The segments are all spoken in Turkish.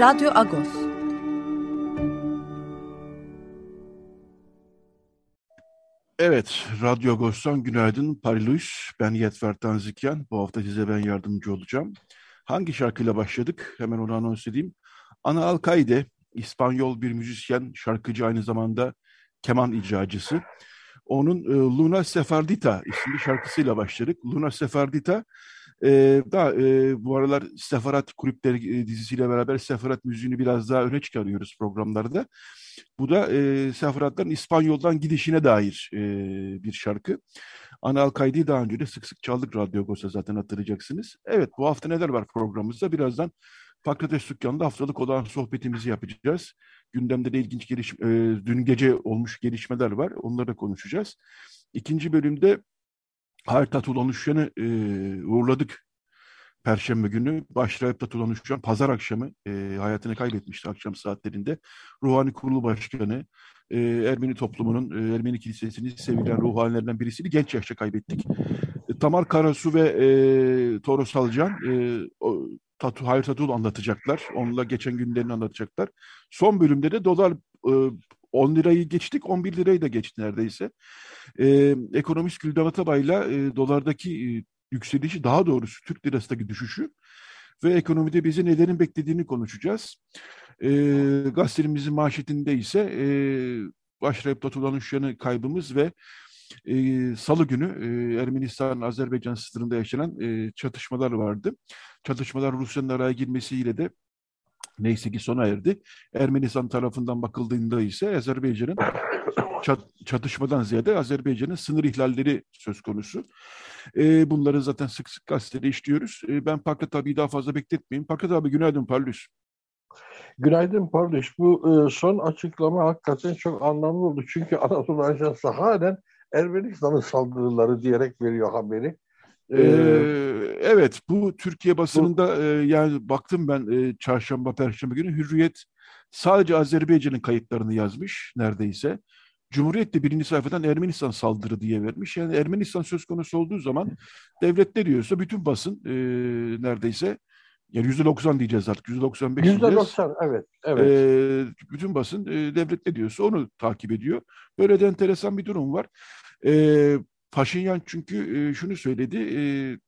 Radyo Agos. Evet, Radyo Agos'tan günaydın. Parilus, ben Yetver Tanzikyan. Bu hafta size ben yardımcı olacağım. Hangi şarkıyla başladık? Hemen onu anons edeyim. Ana Alcaide, İspanyol bir müzisyen, şarkıcı, aynı zamanda keman icracısı. Onun Luna Sefardita isimli şarkısıyla başladık. Luna Sefardita, bu aralar Sefarat Kulüpleri dizisiyle beraber Sefarat müziğini biraz daha öne çıkarıyoruz programlarda. Bu da Sefaratların İspanyol'dan gidişine dair bir şarkı. Ana Alcaide'yi daha önce de sık sık çaldık Radyo Agos'ta, zaten hatırlayacaksınız. Evet, bu hafta neler var programımızda? Birazdan Fakrateş dükkanında haftalık olan sohbetimizi yapacağız. Gündemde de ilginç dün gece olmuş gelişmeler var. Onları da konuşacağız. İkinci bölümde Tatul Onuşyan'ı uğurladık Perşembe günü. Başrahip Tatul Onuşyan pazar akşamı hayatını kaybetmişti akşam saatlerinde. Ruhani Kurulu Başkanı, Ermeni toplumunun, Ermeni Kilisesi'nin sevilen ruhanilerinden birisini genç yaşta kaybettik. Tamar Karasu ve Toros Alcan Tatul anlatacaklar. Onunla geçen günlerini anlatacaklar. Son bölümde de dolar 10 lirayı geçtik, 11 lirayı da geçti neredeyse. Ekonomist Güldem Atabay'la dolardaki yükselişi, daha doğrusu Türk lirasındaki düşüşü ve ekonomide bizi nelerin beklediğini konuşacağız. Gazetemizin manşetinde ise başrahip Tatul Onuşyan'ın kaybımız ve Salı günü Ermenistan-Azerbaycan sınırında yaşanan çatışmalar vardı. Çatışmalar Rusya'nın araya girmesiyle de neyse ki sona erdi. Ermenistan tarafından bakıldığında ise Azerbaycan'ın çatışmadan ziyade Azerbaycan'ın sınır ihlalleri söz konusu. Bunları zaten sık sık gazetede işliyoruz. Ben Pakrat abiyi daha fazla bekletmeyeyim. Pakrat abi günaydın Parlus. Günaydın Parlus. Bu son açıklama hakikaten çok anlamlı oldu. Çünkü Anadolu Ajansı halen Ermenistan'ın saldırıları diyerek veriyor haberi. Evet, bu Türkiye basınında yani baktım ben çarşamba, perşembe günü Hürriyet sadece Azerbaycan'ın kayıplarını yazmış neredeyse. Cumhuriyet de birinci sayfadan Ermenistan saldırı diye vermiş. Yani Ermenistan söz konusu olduğu zaman devlet ne diyorsa bütün basın neredeyse, yani %90 diyeceğiz artık, %95 diyeceğiz. %90, evet. Evet. Bütün basın devlet ne diyorsa onu takip ediyor. Böyle de enteresan bir durum var. Paşinyan çünkü şunu söyledi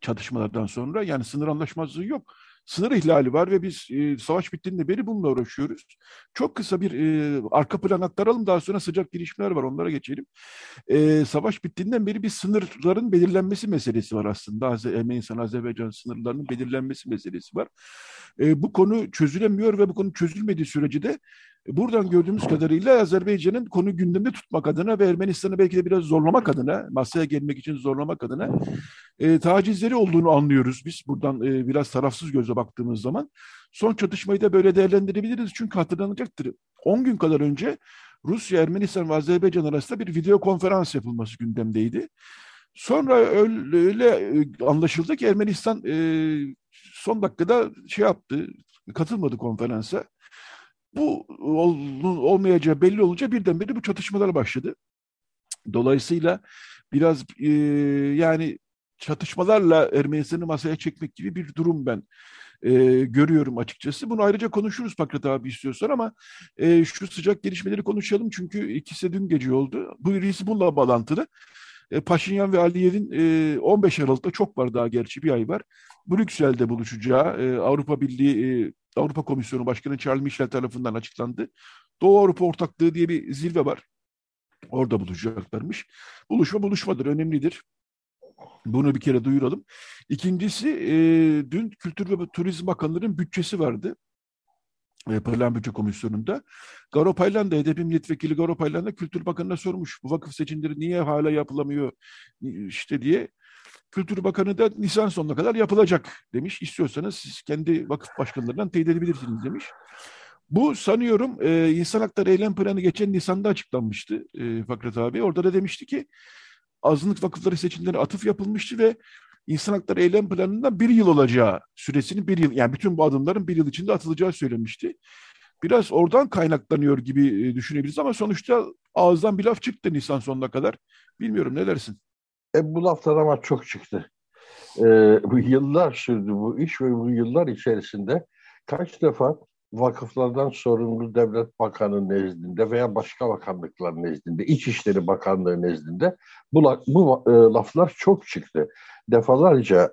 çatışmalardan sonra, yani sınır anlaşmazlığı yok. Sınır ihlali var ve biz savaş bittiğinde beri bununla uğraşıyoruz. Çok kısa bir arka plan aktaralım, daha sonra sıcak girişimler var, onlara geçelim. Savaş bittiğinden beri bir sınırların belirlenmesi meselesi var aslında. Ermenistan-Azerbaycan sınırlarının belirlenmesi meselesi var. Bu konu çözülemiyor ve bu konu çözülmediği sürece de buradan gördüğümüz kadarıyla Azerbaycan'ın konu gündemde tutmak adına ve Ermenistan'ı belki de biraz zorlamak adına, masaya gelmek için zorlamak adına tacizleri olduğunu anlıyoruz biz buradan biraz tarafsız gözle baktığımız zaman. Son çatışmayı da böyle değerlendirebiliriz çünkü hatırlanacaktır. 10 gün kadar önce Rusya, Ermenistan ve Azerbaycan arasında bir video konferans yapılması gündemdeydi. Sonra öyle anlaşıldı ki Ermenistan son dakikada yaptı, katılmadı konferansa. Bu olmayacağı belli olunca birdenbire bu çatışmalar başladı. Dolayısıyla biraz yani çatışmalarla Ermenistan'ı masaya çekmek gibi bir durum ben görüyorum açıkçası. Bunu ayrıca konuşuruz Pakrat abi istiyorsan, ama şu sıcak gelişmeleri konuşalım çünkü ikisi dün gece oldu. Bu birisi bununla bağlantılı. Paşinyan ve Aliyev'in 15 Aralık'ta çok var daha, gerçi bir ay var, Brüksel'de buluşacağı Avrupa Birliği Avrupa Komisyonu Başkanı Charles Michel tarafından açıklandı. Doğu Avrupa Ortaklığı diye bir zirve var. Orada buluşacaklarmış. Buluşma buluşmadır, önemlidir. Bunu bir kere duyuralım. İkincisi, dün Kültür ve Turizm Bakanları'nın bütçesi vardı. Parlamento Bütçe Komisyonu'nda. Garopaylan'da, HDP milletvekili Garopaylan'da Kültür Bakanı'na sormuş. Bu vakıf seçimleri niye hala yapılamıyor işte diye. Kültür Bakanı da Nisan sonuna kadar yapılacak demiş. İstiyorsanız siz kendi vakıf başkanlarından teyit edebilirsiniz demiş. Bu sanıyorum insan hakları eylem planı geçen Nisan'da açıklanmıştı Fakret abi. Orada da demişti ki azınlık vakıfları seçimlerine atıf yapılmıştı ve insan hakları eylem planından bir yıl olacağı süresinin bir yıl, yani bütün bu adımların bir yıl içinde atılacağı söylemişti. Biraz oradan kaynaklanıyor gibi düşünebiliriz ama sonuçta ağızdan bir laf çıktı Nisan sonuna kadar. Bilmiyorum, ne dersin? Bu laflar ama çok çıktı. Bu yıllar sürdü bu iş ve bu yıllar içerisinde kaç defa vakıflardan sorumlu devlet bakanı nezdinde veya başka bakanlıklar nezdinde, İçişleri Bakanlığı nezdinde bu laflar çok çıktı. Defalarca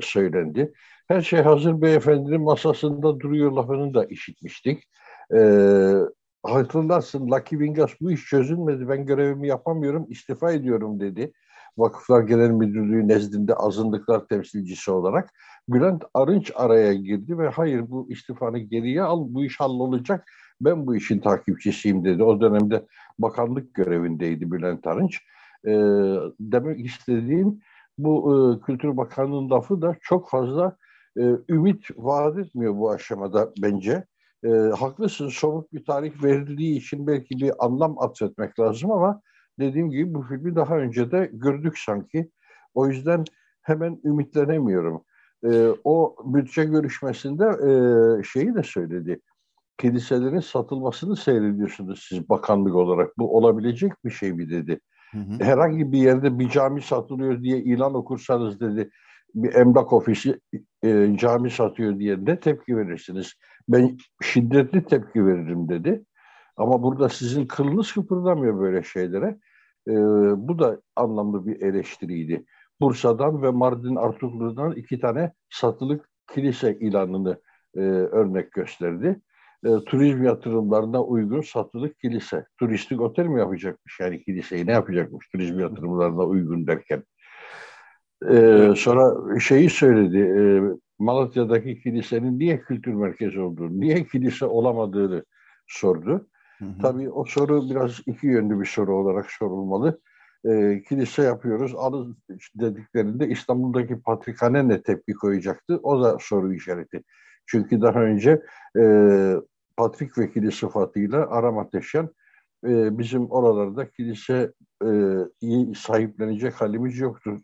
söylendi. Her şey hazır beyefendinin masasında duruyor lafını da işitmiştik. Hatırlarsın Lucky Wingas bu iş çözülmedi, ben görevimi yapamıyorum, istifa ediyorum dedi. Vakıflar Genel Müdürlüğü nezdinde azınlıklar temsilcisi olarak Bülent Arınç araya girdi ve hayır bu istifanı geriye al, bu iş hallolacak, ben bu işin takipçisiyim dedi. O dönemde bakanlık görevindeydi Bülent Arınç. Demek istediğim bu Kültür Bakanı'nın lafı da çok fazla ümit vaat etmiyor bu aşamada bence. Haklısın, somut bir tarih verildiği için belki bir anlam atfetmek lazım ama dediğim gibi bu filmi daha önce de gördük sanki. O yüzden hemen ümitlenemiyorum. O bütçe görüşmesinde şeyi de söyledi. Kiliselerin satılmasını seyrediyorsunuz siz bakanlık olarak. Bu olabilecek bir şey mi dedi. Hı hı. Herhangi bir yerde bir cami satılıyor diye ilan okursanız dedi, bir emlak ofisi cami satıyor diye ne tepki verirsiniz? Ben şiddetli tepki veririm dedi. Ama burada sizin kılınız kıpırdamıyor böyle şeylere. Bu da anlamlı bir eleştiriydi. Bursa'dan ve Mardin Artuklu'dan 2 tane satılık kilise ilanını örnek gösterdi. Turizm yatırımlarına uygun satılık kilise. Turistik otel mi yapacakmış? Yani kiliseyi ne yapacakmış turizm yatırımlarına uygun derken? Sonra şeyi söyledi. Malatya'daki kilisenin niye kültür merkezi olduğunu, niye kilise olamadığını sordu. Hı hı. Tabii o soru biraz iki yönlü bir soru olarak sorulmalı. Kilise yapıyoruz, alın dediklerinde İstanbul'daki Patrikhane ne tepki koyacaktı? O da soru işareti. Çünkü daha önce Patrik Vekili sıfatıyla Aram Ateşyan bizim oralarda kilise sahiplenecek halimiz yoktur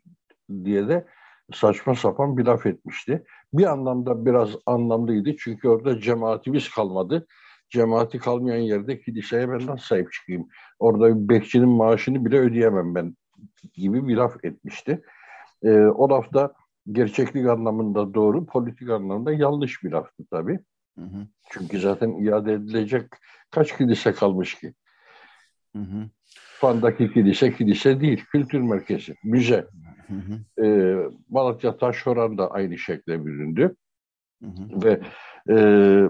diye de saçma sapan bir laf etmişti. Bir anlamda biraz anlamlıydı çünkü orada cemaatimiz kalmadı. Cemaati kalmayan yerde kiliseye ben nasıl sahip çıkayım? Orada bir bekçinin maaşını bile ödeyemem ben gibi bir laf etmişti. O laf da gerçeklik anlamında doğru, politik anlamda yanlış bir laftı tabii. Hı hı. Çünkü zaten iade edilecek kaç kilise kalmış ki? Hı hı. Van'daki kilise, kilise değil, kültür merkezi, müze. Hı hı. Malatya Taşhoran da aynı şekle büründü. Hı hı. Ve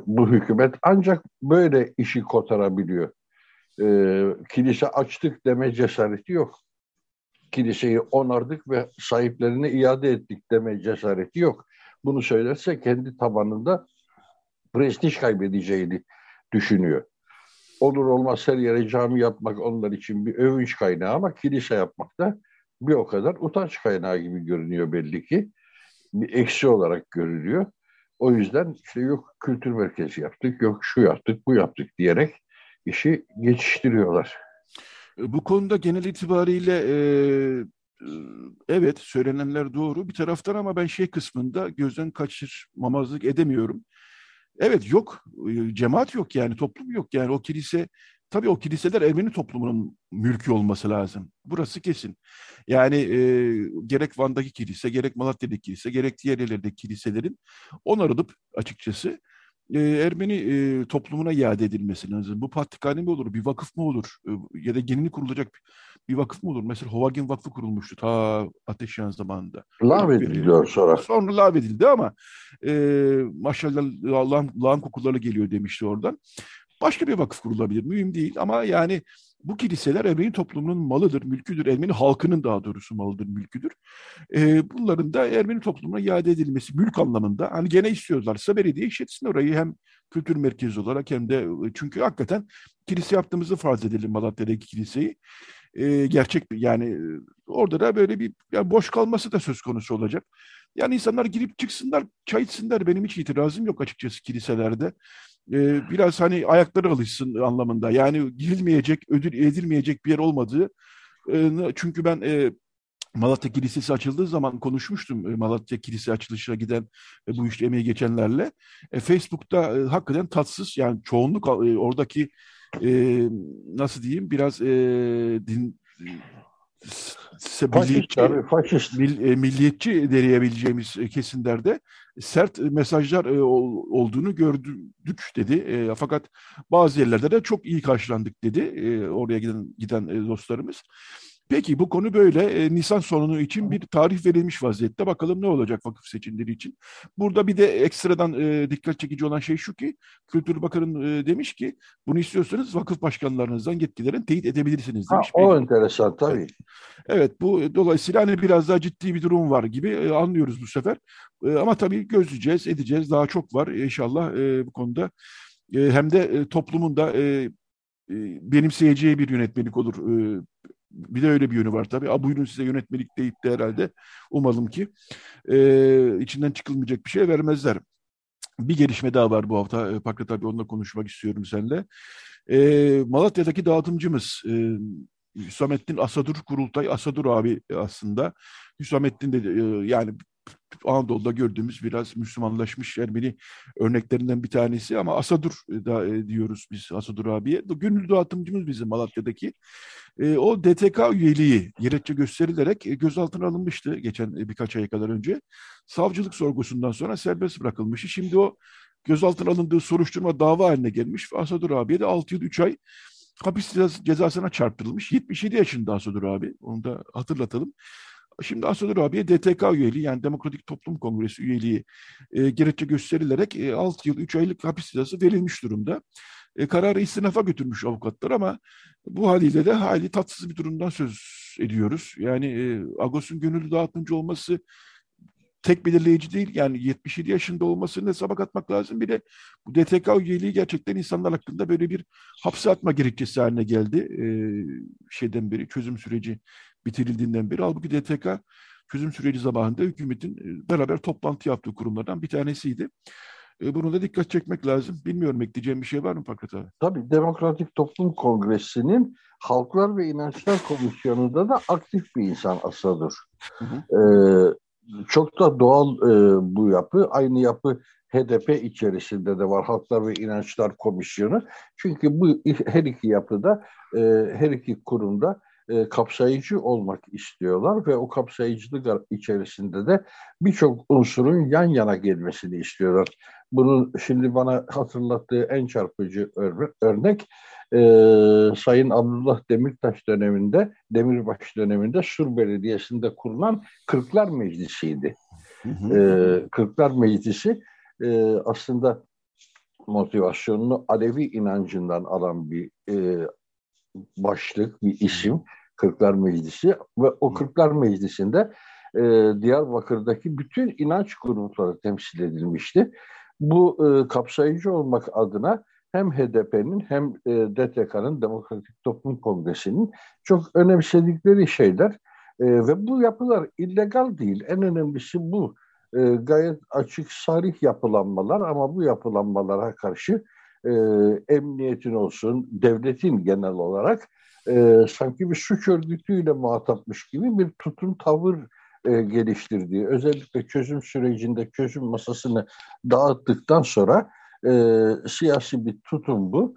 bu hükümet ancak böyle işi kotarabiliyor. Kilise açtık deme cesareti yok. Kiliseyi onardık ve sahiplerine iade ettik deme cesareti yok. Bunu söylerse kendi tabanında prestij kaybedeceğini düşünüyor. Olur olmaz her yere cami yapmak onlar için bir övünç kaynağı ama kilise yapmak da bir o kadar utanç kaynağı gibi görünüyor belli ki. Bir eksi olarak görülüyor. O yüzden işte yok kültür merkezi yaptık, yok şu yaptık, bu yaptık diyerek işi geçiştiriyorlar. Bu konuda genel itibariyle evet söylenenler doğru bir taraftan ama ben şey kısmında gözden kaçırmamazlık edemiyorum. Evet yok, cemaat yok yani toplum yok yani o kilise, tabii o kiliseler Ermeni toplumunun mülkü olması lazım. Burası kesin. Yani gerek Van'daki kilise, gerek Malatya'daki kilise, gerek diğer yerlerdeki kiliselerin onarılıp açıkçası Ermeni toplumuna iade edilmesi lazım. Bu patrikhane mi olur, bir vakıf mı olur ya da yeni kurulacak bir vakıf mı olur? Mesela Hovagin Vakfı kurulmuştu ta Ateşyan zamanında. Lağvediliyor sonra. Sonra lağvedildi ama maşallah lağım kokuları geliyor demişti oradan. Başka bir vakıf kurulabilir, mühim değil ama yani bu kiliseler Ermeni toplumunun malıdır, mülküdür, Ermeni halkının daha doğrusu malıdır, mülküdür. Bunların da Ermeni toplumuna iade edilmesi mülk anlamında, hani gene istiyorlarsa belediye işletsin orayı hem kültür merkezi olarak hem de çünkü hakikaten kilise yaptığımızı farz edelim Malatya'daki kiliseyi. gerçek bir, yani orada da böyle bir yani boş kalması da söz konusu olacak. Yani insanlar girip çıksınlar, çay içsinler, benim hiç itirazım yok açıkçası kiliselerde. Biraz hani ayakları alışsın anlamında. Yani girilmeyecek, ödül edilmeyecek bir yer olmadığı. Çünkü ben Malatya Kilisesi açıldığı zaman konuşmuştum Malatya Kilisesi açılışına giden bu işte emeği geçenlerle. Facebook'ta hakikaten tatsız, yani çoğunluk oradaki nasıl diyeyim biraz milliyetçi deneyebileceğimiz kesimlerde sert mesajlar olduğunu gördük dedi. Fakat bazı yerlerde de çok iyi karşılandık dedi oraya giden dostlarımız. Peki bu konu böyle. Nisan sonu için bir tarih verilmiş vaziyette. Bakalım ne olacak vakıf seçimleri için. Burada bir de ekstradan dikkat çekici olan şey şu ki, Kültür Bakanı demiş ki bunu istiyorsanız vakıf başkanlarınızdan yetkilerini teyit edebilirsiniz demiş. Ha, o enteresan tabii. Evet. Evet, bu dolayısıyla hani biraz daha ciddi bir durum var gibi anlıyoruz bu sefer. Ama tabii gözleyeceğiz, edeceğiz. Daha çok var inşallah bu konuda. Hem de toplumun da benimseyeceği bir yönetmelik olur. Bir de öyle bir yönü var tabii. Buyurun size yönetmelik deyip de herhalde umalım ki içinden çıkılmayacak bir şey vermezler. Bir gelişme daha var bu hafta. Pakrat abi, onunla konuşmak istiyorum seninle. Malatya'daki dağıtımcımız Hüsamettin Asadur, Kurultay Asadur abi aslında. Hüsamettin de yani Anadolu'da gördüğümüz biraz Müslümanlaşmış Ermeni örneklerinden bir tanesi, ama Asadur da diyoruz biz Asadur abiye. Gönüllü dağıtımcımız bizim Malatya'daki. O DTK üyeliği gerekçe gösterilerek gözaltına alınmıştı geçen birkaç ay kadar önce. Savcılık sorgusundan sonra serbest bırakılmıştı. Şimdi o gözaltına alındığı soruşturma dava haline gelmiş ve Asadur abiye de 6 yıl 3 ay hapis cezasına çarptırılmış. 77 yaşında Asadur abi, onu da hatırlatalım. Şimdi Asadur abiye DTK üyeliği, yani Demokratik Toplum Kongresi üyeliği gerekçe gösterilerek 6 yıl 3 aylık hapis cezası verilmiş durumda. Kararı istinafa götürmüş avukatlar, ama bu haliyle de hali tatsız bir durumdan söz ediyoruz. Yani Agos'un gönüllü dağıtımcı olması tek belirleyici değil. Yani 77 yaşında olmasını hesaba katmak lazım. Bir de bu DTK üyeliği gerçekten insanlar hakkında böyle bir hapse atma gerekçesi haline geldi. Şeyden beri, çözüm süreci bitirildiğinden beri. Halbuki DTK çözüm süreci zamanında hükümetin beraber toplantı yaptığı kurumlardan bir tanesiydi. Bunu da dikkat çekmek lazım. Bilmiyorum, ekleyeceğim bir şey var mı Fakret abi? Tabii Demokratik Toplum Kongresi'nin Halklar ve İnançlar Komisyonu'nda da aktif bir insan Asadur. Çok da doğal bu yapı. Aynı yapı HDP içerisinde de var, Halklar ve İnançlar Komisyonu. Çünkü bu her iki yapıda, her iki kurumda kapsayıcı olmak istiyorlar ve o kapsayıcılık içerisinde de birçok unsurun yan yana gelmesini istiyorlar. Bunun şimdi bana hatırlattığı en çarpıcı örnek Sayın Abdullah Demirtaş döneminde, Demirbaş döneminde Sur Belediyesi'nde kurulan Kırklar Meclisi'ydi. Kırklar Meclisi aslında motivasyonunu Alevi inancından alan bir başlık, bir isim Kırklar Meclisi ve o Kırklar Meclisi'nde Diyarbakır'daki bütün inanç grupları temsil edilmişti. Bu kapsayıcı olmak adına hem HDP'nin hem DTK'nın, Demokratik Toplum Kongresi'nin çok önemsedikleri şeyler ve bu yapılar illegal değil. En önemlisi bu. Gayet açık, sarih yapılanmalar, ama bu yapılanmalara karşı emniyetin olsun, devletin genel olarak sanki bir suç örgütüyle muhatapmış gibi bir tutum, tavır geliştirdiği, özellikle çözüm sürecinde çözüm masasını dağıttıktan sonra siyasi bir tutum bu.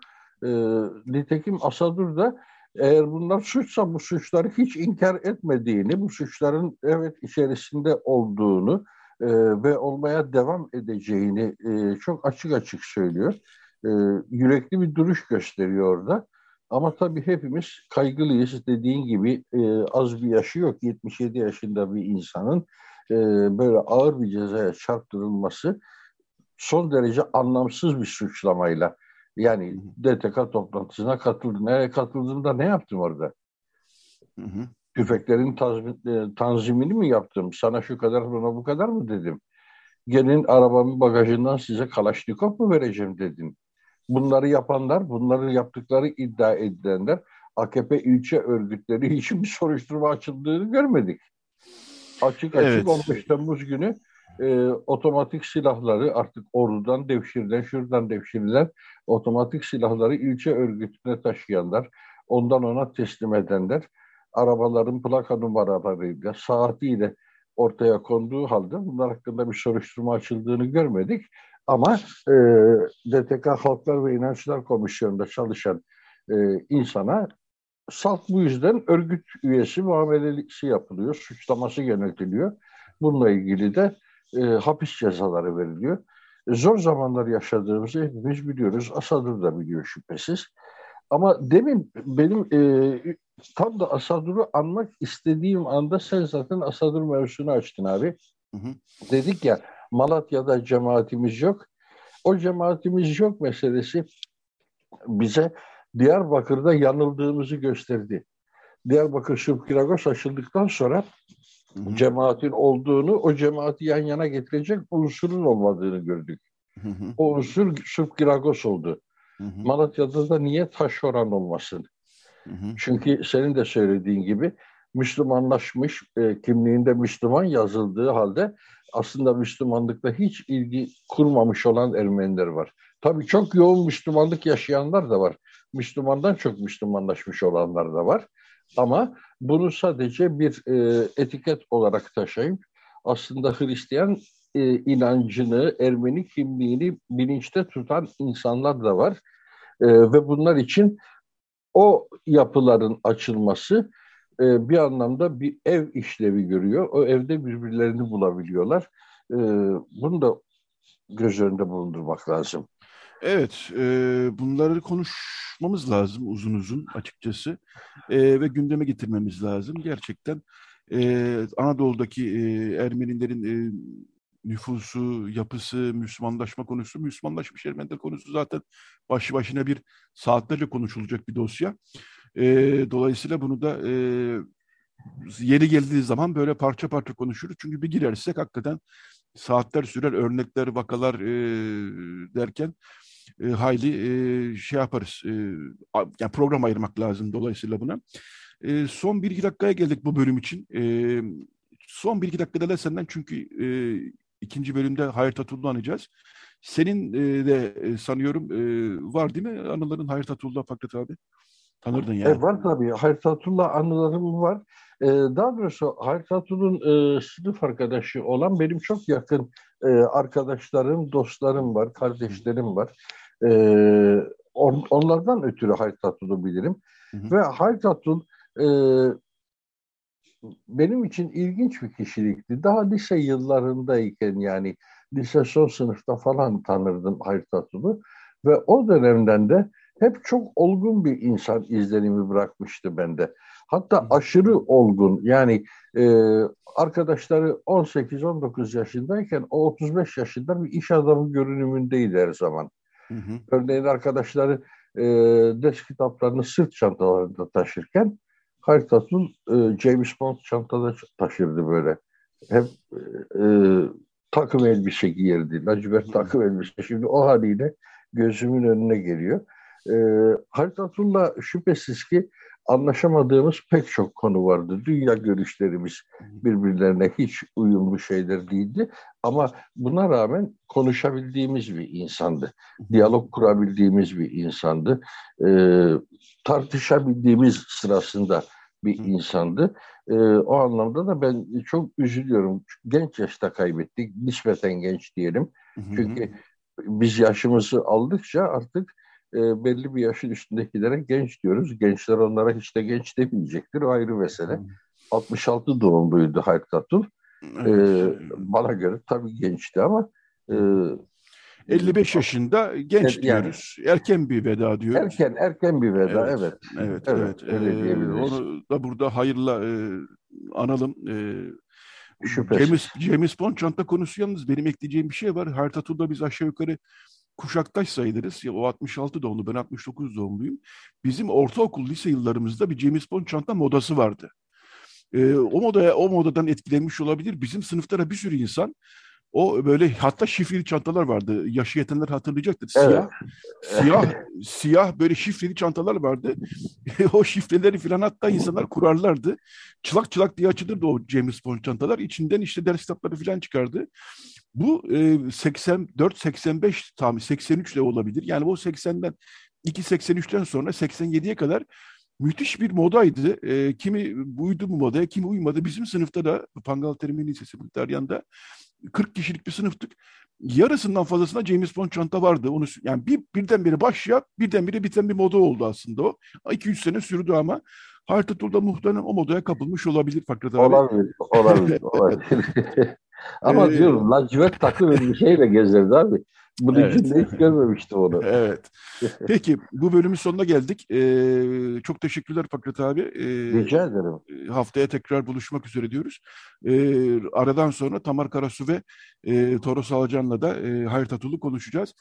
Nitekim Asadur da eğer bunlar suçsa bu suçları hiç inkar etmediğini, bu suçların evet içerisinde olduğunu ve olmaya devam edeceğini çok açık açık söylüyor. Yürekli bir duruş gösteriyor orada. Ama tabii hepimiz kaygılıyız. Dediğin gibi az bir yaşı yok. 77 yaşında bir insanın böyle ağır bir cezaya çarptırılması son derece anlamsız bir suçlamayla. Yani DTK toplantısına katıldım. Nereye katıldığımda ne yaptım orada? Tüfeklerin tanzimini mi yaptım? Sana şu kadar, bana bu kadar mı dedim? Gelin arabamın bagajından size Kalaşnikov mu vereceğim dedim. Bunları yapanlar, bunları yaptıkları iddia edilenler AKP ilçe örgütleri için bir soruşturma açıldığını görmedik. Açık açık evet. 15 Temmuz günü otomatik silahları artık Ordu'dan devşirilen, şuradan devşirilen otomatik silahları ilçe örgütüne taşıyanlar, ondan ona teslim edenler, arabaların plaka numaralarıyla, saatiyle ortaya konduğu halde bunlar hakkında bir soruşturma açıldığını görmedik. Ama DTK Halklar ve İnançlar Komisyonu'nda çalışan insana salt bu yüzden örgüt üyesi muamelesi yapılıyor, suçlaması yöneltiliyor. Bununla ilgili de hapis cezaları veriliyor. Zor zamanlar yaşadığımızı hepimiz biliyoruz. Asadur da biliyor şüphesiz. Ama demin benim tam da Asadur'u anmak istediğim anda sen zaten Asadur mevzusunu açtın abi. Hı hı. Dedik ya Malatya'da cemaatimiz yok. O cemaatimiz yok meselesi bize Diyarbakır'da yanıldığımızı gösterdi. Diyarbakır Sübkiragos açıldıktan sonra hı-hı. cemaatin olduğunu, o cemaati yan yana getirecek unsurun olmadığını gördük. Hı-hı. O unsur Sübkiragos oldu. Hı-hı. Malatya'da da niye Taşoran olmasın? Hı-hı. Çünkü senin de söylediğin gibi Müslümanlaşmış, kimliğinde Müslüman yazıldığı halde aslında Müslümanlıkla hiç ilgi kurmamış olan Ermeniler var. Tabii çok yoğun Müslümanlık yaşayanlar da var. Müslümandan çok Müslümanlaşmış olanlar da var. Ama bunu sadece bir etiket olarak taşıyıp aslında Hristiyan inancını, Ermeni kimliğini bilinçte tutan insanlar da var. Ve bunlar için o yapıların açılması bir anlamda bir ev işlevi görüyor. O evde birbirlerini bulabiliyorlar. Bunu da göz önünde bulundurmak lazım. Evet, bunları konuşmamız lazım uzun uzun açıkçası ve gündeme getirmemiz lazım. Gerçekten Anadolu'daki Ermenilerin nüfusu, yapısı, Müslümanlaşma konusu, Müslümanlaşmış Ermeniler konusu zaten başlı başına bir saatlerce konuşulacak bir dosya. Dolayısıyla bunu da yeni geldiği zaman böyle parça parça konuşuruz. Çünkü bir girersek hakikaten saatler sürer, örnekler, vakalar derken hayli şey yaparız. Yani program ayırmak lazım dolayısıyla buna. Son 1-2 dakikaya geldik bu bölüm için. Son 1-2 dakikada da senden çünkü ikinci bölümde Hayır Tatullu'yu anacağız. Senin de sanıyorum var değil mi? Anıların Hayır Tatullu'ya Fakret abi. Tanırdın yani. Var tabii. Hayır Tatullu'ya anılarım var. Daha doğrusu Hayri Tatun'un sınıf arkadaşı olan benim çok yakın arkadaşlarım, dostlarım var, kardeşlerim var. Onlardan ötürü Hayri Tatun'u bilirim. Hı hı. Ve Hayri Tatun benim için ilginç bir kişilikti. Daha lise yıllarındayken yani lise son sınıfta falan tanırdım Hayri Tatun'u. Ve o dönemden de hep çok olgun bir insan izlenimi bırakmıştı bende. Hatta aşırı olgun yani arkadaşları 18-19 yaşındayken o 35 yaşında bir iş adamı görünümündeydi her zaman. Hı hı. Örneğin arkadaşları ders kitaplarını sırt çantalarında taşırken Hayri Tatun James Bond çantada taşırdı böyle. Hep takım elbise giyerdi. Lacivert takım elbise. Şimdi o haliyle gözümün önüne geliyor. Hayri Tatun'la şüphesiz ki anlaşamadığımız pek çok konu vardı. Dünya görüşlerimiz birbirlerine hiç uyumlu şeyler değildi. Ama buna rağmen konuşabildiğimiz bir insandı. Diyalog kurabildiğimiz bir insandı. Tartışabildiğimiz sırasında bir insandı. O anlamda da ben çok üzülüyorum. Genç yaşta kaybettik. Nispeten genç diyelim. Çünkü biz yaşımızı aldıkça artık belli bir yaşın üstündekilere genç diyoruz. Gençler onlara hiç de genç demeyecektir. O ayrı mesele. 66 doğumluydu Hayri Tatun. Evet. Bana göre tabii gençti ama 55 yaşında genç diyoruz. Yani, erken bir veda diyoruz. Erken bir veda evet. Onu da burada hayırla analım. James Bond çanta konusu yalnız benim ekleyeceğim bir şey var. Hayri Tatun'da biz aşağı yukarı kuşaktaş sayılırız. Ya, o 66 doğumlu, ben 69 doğumluyum. Bizim ortaokul, lise yıllarımızda bir James Bond çanta modası vardı. O modadan etkilenmiş olabilir. Bizim sınıflara bir sürü insan O böyle hatta şifreli çantalar vardı. Yaşı yetenler hatırlayacaktır. Siyah, evet. siyah böyle şifreli çantalar vardı. O şifreleri falan hatta insanlar kurarlardı. Çılak çılak diye açılırdı o James Bond çantalar. İçinden işte ders kitapları falan çıkardı. Bu 84-85 tam 83 de olabilir. Yani o 80'den 2.83'ten sonra 87'ye kadar müthiş bir modaydı. Kimi uydu bu modaya, kimi uymadı. Bizim sınıfta da Pangal Terimli Lisesi Bulgaryan'da 40 kişilik bir sınıftık. Yarısından fazlasına James Bond çanta vardı. Onu yani birdenbire başlayıp birdenbire biten bir moda oldu aslında o. 2-3 sene sürdü ama Hartatul'da muhtemelen o modaya kapılmış olabilir Fakret abi. Olabilir. Ama diyorum lacivert takı böyle bir şeyle gezerdi abi. Bunun içinde hiç görmemiştim onu. Evet. Peki bu bölümün sonuna geldik. Çok teşekkürler Fakret abi. Rica ederim. Haftaya tekrar buluşmak üzere diyoruz. Aradan sonra Tamar Karasu ve Toros Alcan'la da Hayır Tatul'u konuşacağız.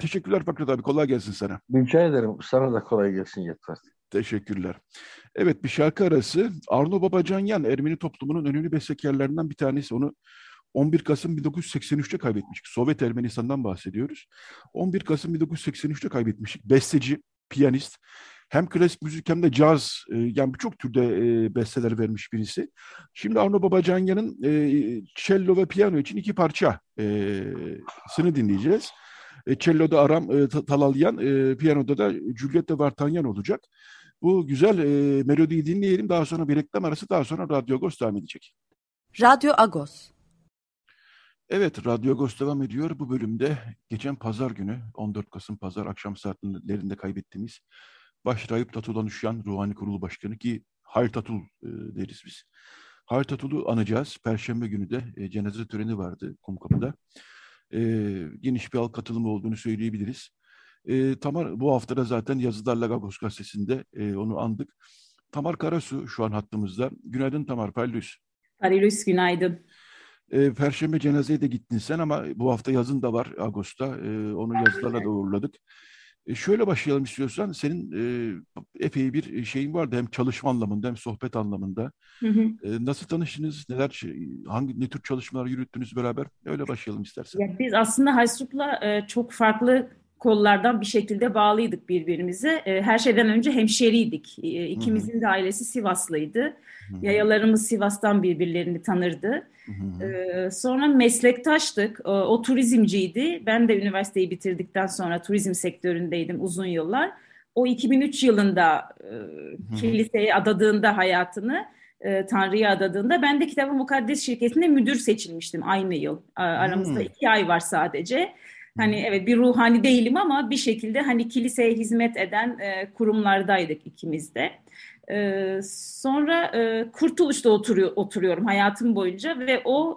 Teşekkürler Fakret abi. Kolay gelsin sana. Rica ederim. Sana da kolay gelsin Yetver. Teşekkürler. Evet, bir şarkı arası. Arno Babajanyan Ermeni toplumunun önemli bestekarlarından bir tanesi. Onu 11 Kasım 1983'te kaybetmiştik. Sovyet Ermenistan'dan bahsediyoruz. 11 Kasım 1983'te kaybetmiştik. Besteci, piyanist. Hem klasik müzik hem de caz, yani birçok türde besteler vermiş birisi. Şimdi Arno Babajanyan'ın cello ve piyano için iki parçasını dinleyeceğiz. Cello'da Aram Talalyan, piyanoda da Juliet Vardanyan olacak. Bu güzel melodiyi dinleyelim. Daha sonra bir reklam arası, daha sonra Radyo Agos devam edecek. Radyo Agos. Evet, Radyo Agos devam ediyor. Bu bölümde geçen pazar günü, 14 Kasım pazar akşam saatlerinde kaybettiğimiz Başrahip Tatul Onuşyan Ruhani Kurulu Başkanı, ki Hayır Tatul deriz biz. Hayır Tatul'u anacağız. Perşembe günü de cenaze töreni vardı Kumkapı'da. Geniş bir halk katılımı olduğunu söyleyebiliriz. Tamar bu hafta da zaten yazılarla Gagos gazetesinde onu andık. Tamar Karasu şu an hattımızda. Günaydın Tamar, Parlus. Parlus, günaydın. Perşembe cenazeye de gittin sen ama bu hafta yazın da var Ağustos'ta. Onu yazılarla da uğurladık. Şöyle başlayalım istiyorsan. Senin epey bir şeyin vardı. Hem çalışma anlamında hem sohbet anlamında. Hı. Nasıl tanıştınız? Ne tür çalışmalar yürüttünüz beraber? Öyle başlayalım istersen. Ya biz aslında Haysup'la çok farklı kollardan bir şekilde bağlıydık birbirimize. Her şeyden önce hemşeriydik. İkimizin de ailesi Sivaslıydı. Hı-hı. Yayalarımız Sivas'tan birbirlerini tanırdı. Sonra meslektaştık. O turizmciydi. Ben de üniversiteyi bitirdikten sonra turizm sektöründeydim uzun yıllar. O 2003 yılında kiliseye adadığında hayatını, Tanrı'ya adadığında ben de Kitab-ı Mukaddes şirketinde müdür seçilmiştim aynı yıl. Aramızda 2 ay var sadece. Hani evet, bir ruhani değilim ama bir şekilde hani kiliseye hizmet eden kurumlardaydık ikimiz de. Sonra Kurtuluş'ta oturuyorum hayatım boyunca ve o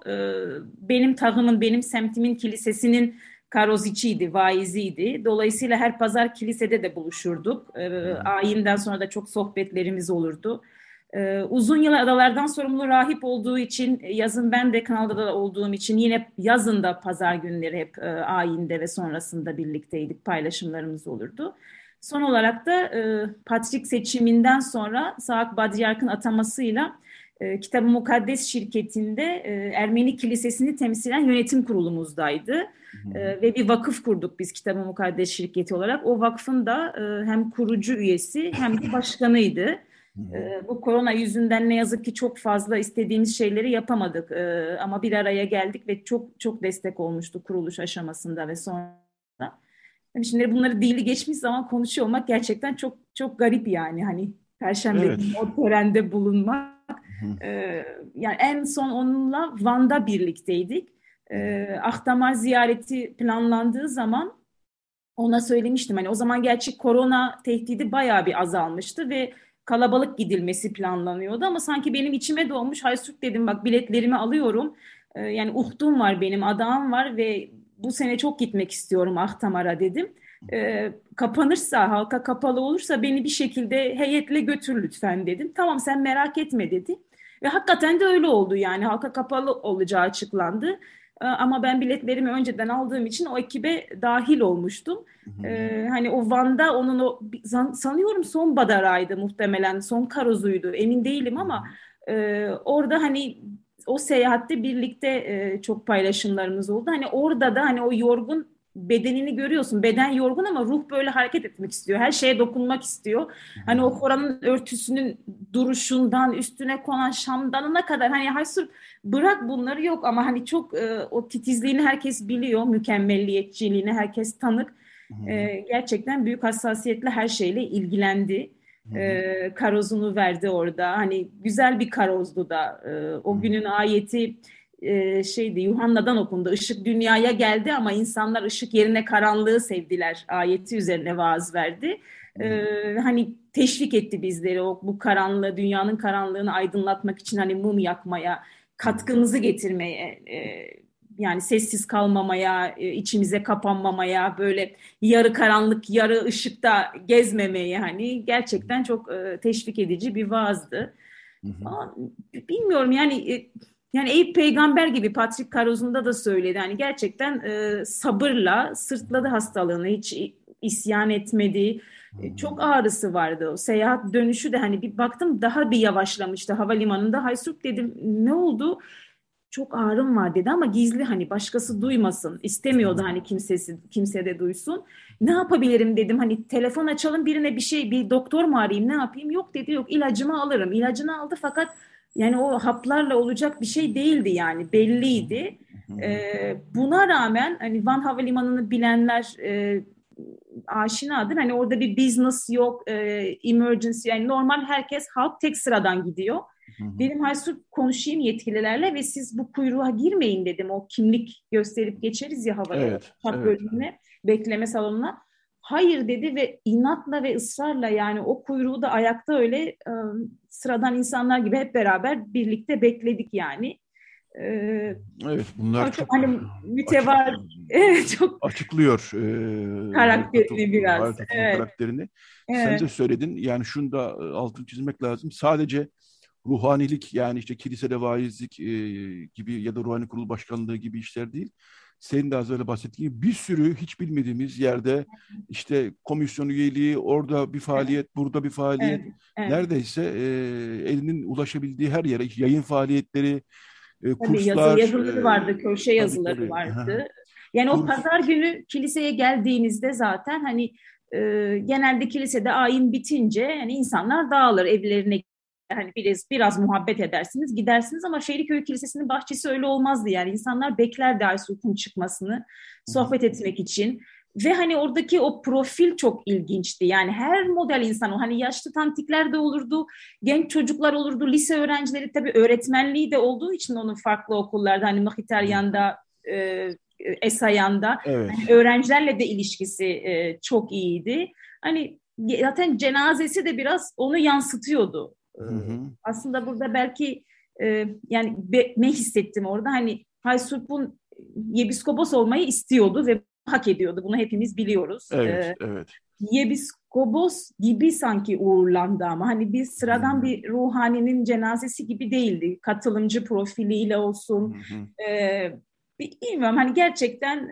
benim tağımın, benim semtimin kilisesinin karoziçiydi, vaiziydi. Dolayısıyla her pazar kilisede de buluşurduk. Ayinden sonra da çok sohbetlerimiz olurdu. Uzun yıllar adalardan sorumlu rahip olduğu için, yazın ben de kanalda da olduğum için yine yazın da pazar günleri hep ayinde ve sonrasında birlikteydik, paylaşımlarımız olurdu. Son olarak da Patrik seçiminden sonra Saak Badriyark'ın atamasıyla Kitab-ı Mukaddes şirketinde Ermeni Kilisesi'ni temsilen yönetim kurulumuzdaydı. Ve bir vakıf kurduk biz Kitab-ı Mukaddes şirketi olarak. O vakfın da hem kurucu üyesi hem de başkanıydı. Bu korona yüzünden ne yazık ki çok fazla istediğimiz şeyleri yapamadık ama bir araya geldik ve çok çok destek olmuştu kuruluş aşamasında ve sonra. Şimdi bunları dili geçmiş zaman konuşuyor olmak gerçekten çok çok garip yani, hani Perşembe o törende bulunmak. Yani en son onunla Van'da birlikteydik. Ahtamar ziyareti planlandığı zaman ona söylemiştim, hani o zaman gerçi korona tehdidi bayağı bir azalmıştı ve kalabalık gidilmesi planlanıyordu ama sanki benim içime doğmuş, Haysuk dedim, bak biletlerimi alıyorum. Yani uhdum var benim, adağım var ve bu sene çok gitmek istiyorum Ahtamar'a dedim. Kapanırsa, halka kapalı olursa beni bir şekilde heyetle götür lütfen dedim. Tamam, sen merak etme dedi. Ve hakikaten de öyle oldu yani, halka kapalı olacağı açıklandı. Ama ben biletlerimi önceden aldığım için o ekibe dahil olmuştum. Hani o Van'da onun o sanıyorum son Badaraydı muhtemelen, son Karozuydu emin değilim ama orada hani o seyahatte birlikte çok paylaşımlarımız oldu. Hani orada da hani o yorgun bedenini görüyorsun. Beden yorgun ama ruh böyle hareket etmek istiyor. Her şeye dokunmak istiyor. Hani o koranın örtüsünün duruşundan, üstüne konan şamdanına kadar hani hasır bırak bunları yok ama hani çok o titizliğini herkes biliyor. Mükemmelliyetçiliğini herkes tanık. Gerçekten büyük hassasiyetle her şeyle ilgilendi. Karozunu verdi orada. Hani güzel bir karozdu da. O günün ayeti şeydi, Yuhanna'dan okundu. Işık dünyaya geldi ama insanlar ışık yerine karanlığı sevdiler. Ayeti üzerine vaaz verdi. Hani teşvik etti bizleri o bu karanlığı, dünyanın karanlığını aydınlatmak için hani mum yakmaya, katkımızı getirmeye, yani sessiz kalmamaya, içimize kapanmamaya, böyle yarı karanlık, yarı ışıkta gezmemeye hani gerçekten çok teşvik edici bir vaazdı. Ama bilmiyorum yani Eyüp Peygamber gibi Patrik Karozun'da da söyledi. Hani gerçekten sabırla sırtladı hastalığını, hiç isyan etmedi. Çok ağrısı vardı o. Seyahat dönüşü de hani bir baktım daha bir yavaşlamıştı havalimanında. Haysuk dedim, ne oldu? Çok ağrım var dedi ama gizli, hani başkası duymasın. İstemiyordu hani kimse de duysun. Ne yapabilirim dedim, hani telefon açalım birine, bir doktor mu arayayım, ne yapayım? Yok dedi, yok ilacımı alırım. İlacını aldı fakat yani o haplarla olacak bir şey değildi, yani belliydi. Buna rağmen hani Van Havalimanı'nı bilenler aşinadır. Hani orada bir business yok, emergency, yani normal herkes, halk tek sıradan gidiyor. Dedim Haysur, konuşayım yetkililerle ve siz bu kuyruğa girmeyin dedim. O kimlik gösterip geçeriz ya havaya, uçak bölümüne, bekleme salonuna. Hayır dedi ve inatla ve ısrarla yani o kuyruğu da ayakta öyle sıradan insanlar gibi hep beraber birlikte bekledik yani. Evet, bunlar çok hani mütevar çok açıklıyor karakterini biraz. Evet. Karakterini. Evet. Sen de söyledin yani, şunu da altını çizmek lazım. Sadece ruhanilik, yani işte kilisede vaizlik gibi ya da ruhani kurul başkanlığı gibi işler değil. Senin de az önce bahsettiğin gibi bir sürü hiç bilmediğimiz yerde işte komisyon üyeliği, orada bir faaliyet, burada bir faaliyet. Evet. Neredeyse elinin ulaşabildiği her yere, yayın faaliyetleri, kurslar. Yazıları vardı, köşe yazıları vardı. Yani o pazar günü kiliseye geldiğinizde zaten hani genelde kilisede ayin bitince yani insanlar dağılır evlerine. Hani biraz muhabbet edersiniz, gidersiniz ama Şehriköy Kilisesi'nin bahçesi öyle olmazdı yani. İnsanlar beklerdi Aysul'un çıkmasını sohbet etmek için. Ve hani oradaki o profil çok ilginçti. Yani her model insan, hani yaşlı tantikler de olurdu, genç çocuklar olurdu, lise öğrencileri, tabii öğretmenliği de olduğu için onun farklı okullarda, hani Mahiteryan'da, Esayan'da yani öğrencilerle de ilişkisi çok iyiydi. Hani zaten cenazesi de biraz onu yansıtıyordu. Aslında burada belki yani ne hissettim orada, hani Haysurp'un Yebiskobos olmayı istiyordu ve hak ediyordu, bunu hepimiz biliyoruz. Evet. Yebiskobos gibi sanki uğurlandı ama hani bir sıradan bir ruhaninin cenazesi gibi değildi, katılımcı profiliyle olsun. Bilmiyorum hani gerçekten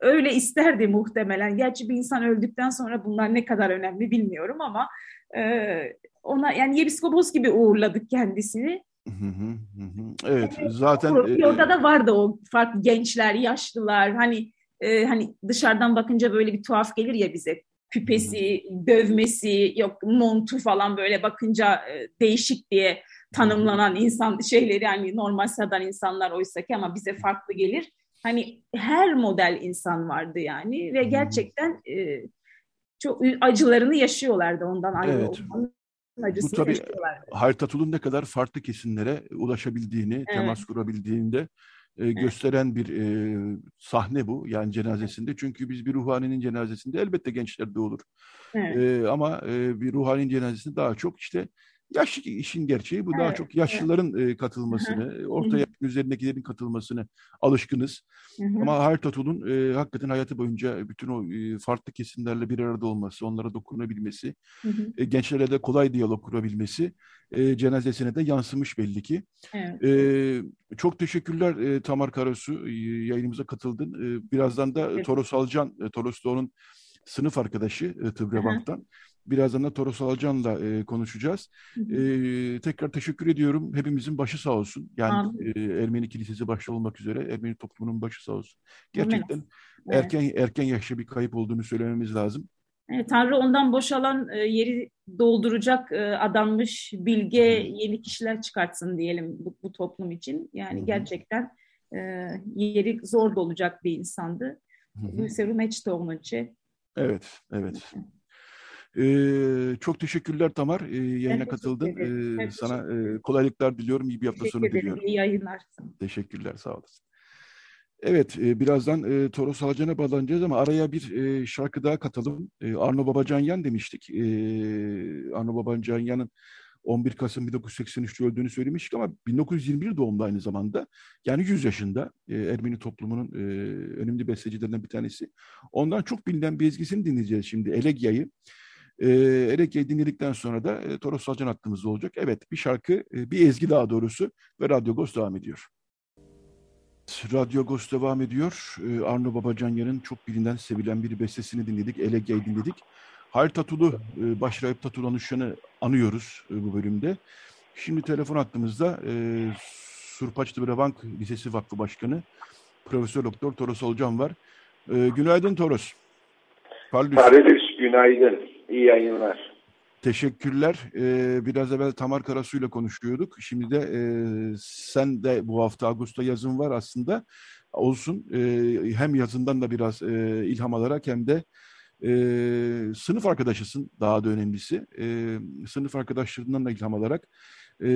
öyle isterdi muhtemelen. Gerçi bir insan öldükten sonra bunlar ne kadar önemli bilmiyorum ama ona yani Yebiskobos gibi uğurladık kendisini. Evet, zaten orada da vardı o farklı gençler, yaşlılar. Hani hani dışarıdan bakınca böyle bir tuhaf gelir ya bize. Küpesi, dövmesi, yok montu falan, böyle bakınca değişik diye tanımlanan insan şeyleri, yani normal sıradan insanlar oysa ki ama bize farklı gelir. Hani her model insan vardı yani ve gerçekten çok acılarını yaşıyorlardı, ondan ayrı olmanın acısını yaşıyorlardı. Haytatul'un ne kadar farklı kesimlere ulaşabildiğini, temas kurabildiğini de gösteren bir sahne bu yani cenazesinde. Çünkü biz bir ruhaninin cenazesinde elbette gençler de olur. Ama bir ruhaninin cenazesinde daha çok işte yaş, işin gerçeği bu. Daha çok yaşlıların katılmasını, orta yaşın üzerindekilerin katılmasını alışkınız. Ama Hartatul'un hakikaten hayatı boyunca bütün o farklı kesimlerle bir arada olması, onlara dokunabilmesi, gençlerle de kolay diyalog kurabilmesi cenazesine de yansımış belli ki. Çok teşekkürler Tamar Karasu, yayınımıza katıldın. Birazdan da Toros Alcan, Toros'ta onun sınıf arkadaşı Tıbrebank'tan. Birazdan da Toros Alcan'la konuşacağız. Tekrar teşekkür ediyorum. Hepimizin başı sağ olsun. Yani Ermeni Kilisesi başta olmak üzere Ermeni toplumunun başı sağ olsun. Gerçekten erken yaşta bir kayıp olduğunu söylememiz lazım. Tanrı ondan boşalan yeri dolduracak adanmış bilge yeni kişiler çıkartsın diyelim bu toplum için. Yani gerçekten yeri zor dolacak bir insandı. Hüseyin Meçte Olmacı. Evet, evet. Çok teşekkürler Tamar. Yayına katıldın. Sana kolaylıklar diliyorum. İyi bir hafta sonu diliyorum. İyi yayınlar. Teşekkürler, sağ olasın. Evet, birazdan Toros Alcan'a bağlanacağız ama araya bir şarkı daha katalım. Arno Babajanyan demiştik. Arno Babajanyan'ın 11 Kasım 1983'te öldüğünü söylemiştik ama 1921 doğumlu aynı zamanda. Yani 100 yaşında Ermeni toplumunun önemli bestecilerinden bir tanesi. Ondan çok bilinen bir ezgisini dinleyeceğiz şimdi, Elegia'yı. Elegia'yı dinledikten sonra da Toros Alcan hattımızda olacak. Evet, bir şarkı, bir ezgi daha doğrusu ve Radyo Agos devam ediyor. Radyo Agos devam ediyor. Arno Babajanyan'ın çok bilinen, sevilen bir bestesini dinledik. Elegia'yı dinledik. Hayır Tatulu, Başrahip Tatul Onuşyan'ı anıyoruz bu bölümde. Şimdi telefon hattımızda Surpaçlı Brevank Lisesi Vakfı Başkanı Profesör Doktor Toros Alcan var. Günaydın Toros. Parlus, günaydın. İyi yayınlar. Teşekkürler. Biraz evvel Tamar Karasu ile konuşuyorduk. Şimdi de sen de bu hafta Ağustos'ta yazın var aslında. Olsun. Hem yazından da biraz ilham alarak hem de sınıf arkadaşısın, daha da önemlisi. Sınıf arkadaşlarından da ilham alarak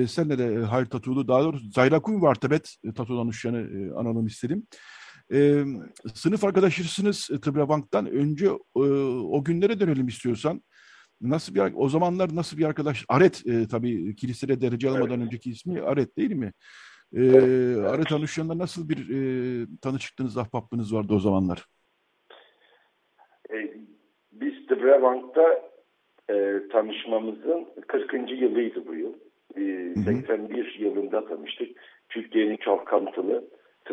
senle de Hayır Tatulu, daha doğrusu Zayrakun Vartabet Tatul Onuşyan'ı analım istedim. Sınıf arkadaşısınız Tıbrabank'tan. Önce o günlere dönelim istiyorsan. Nasıl bir, o zamanlar nasıl bir arkadaş? Aret tabii kilisede derece almadan önceki ismi Aret değil mi? Aret Onuşyan'la nasıl bir tanışıklığınız, ahbaplığınız vardı o zamanlar? Biz de Brevank'ta tanışmamızın 40. yılıydı bu yıl. 81 yılında tanıştık. Türkiye'nin çalkantılı,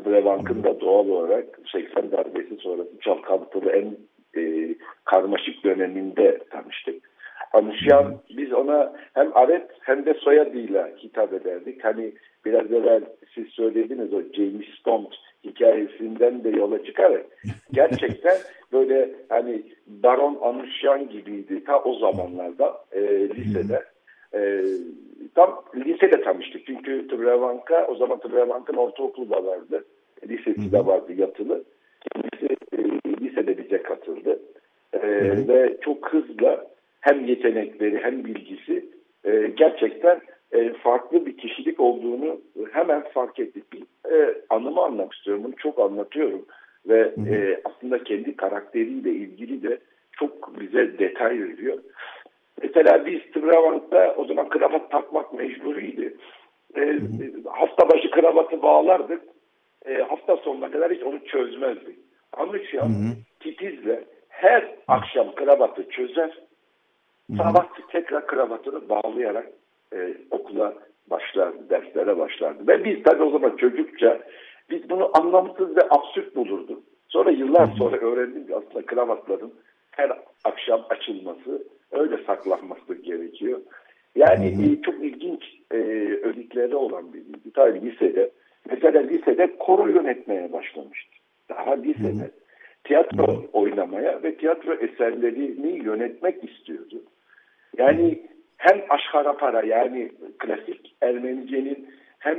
Brevank'ın da doğal olarak 80 darbesi sonrası çalkantılı en karmaşık döneminde tanıştık. Onuşyan, biz ona hem Aret hem de soyadıyla hitap ederdik. Hani biraz evvel siz söylediniz o James Bond hikayesinden de yola çıkarak gerçekten böyle hani Baron Onuşyan gibiydi ta o zamanlarda lisede. Tam lisede tanıştık çünkü Tıbravanka, o zaman Tıbravank'ın ortaokulu da vardı. Lisesi de vardı yatılı. Kendisi lisede bize katıldı. Ve çok hızla hem yetenekleri hem bilgisi gerçekten farklı bir kişilik olduğunu hemen fark ettik. Bir anımı anlatmak istiyorum. Bunu çok anlatıyorum. Ve aslında kendi karakteriyle ilgili de çok bize detay veriyor. Mesela biz Tıbravan'da o zaman kravat takmak mecburiydi. Hafta başı kravatı bağlardık. Hafta sonuna kadar hiç onu çözmezdik. Onuşyan titizle her akşam kravatı çözer. Sabah tekrar kravatını bağlayarak okula başlardı, derslere başlardı. Ve biz tabii o zaman çocukça biz bunu anlamsız ve absürt bulurduk. Sonra yıllar sonra öğrendim ki aslında kravatların her akşam açılması, öyle saklanması gerekiyor. Yani çok ilginç ödülleri olan biriydi. Tabii lisede, mesela lisede koro yönetmeye başlamıştı. Daha lisede tiyatro oynamaya ve tiyatro eserlerini yönetmek istiyordu. Yani hem Aşharapara yani klasik Ermenice'nin hem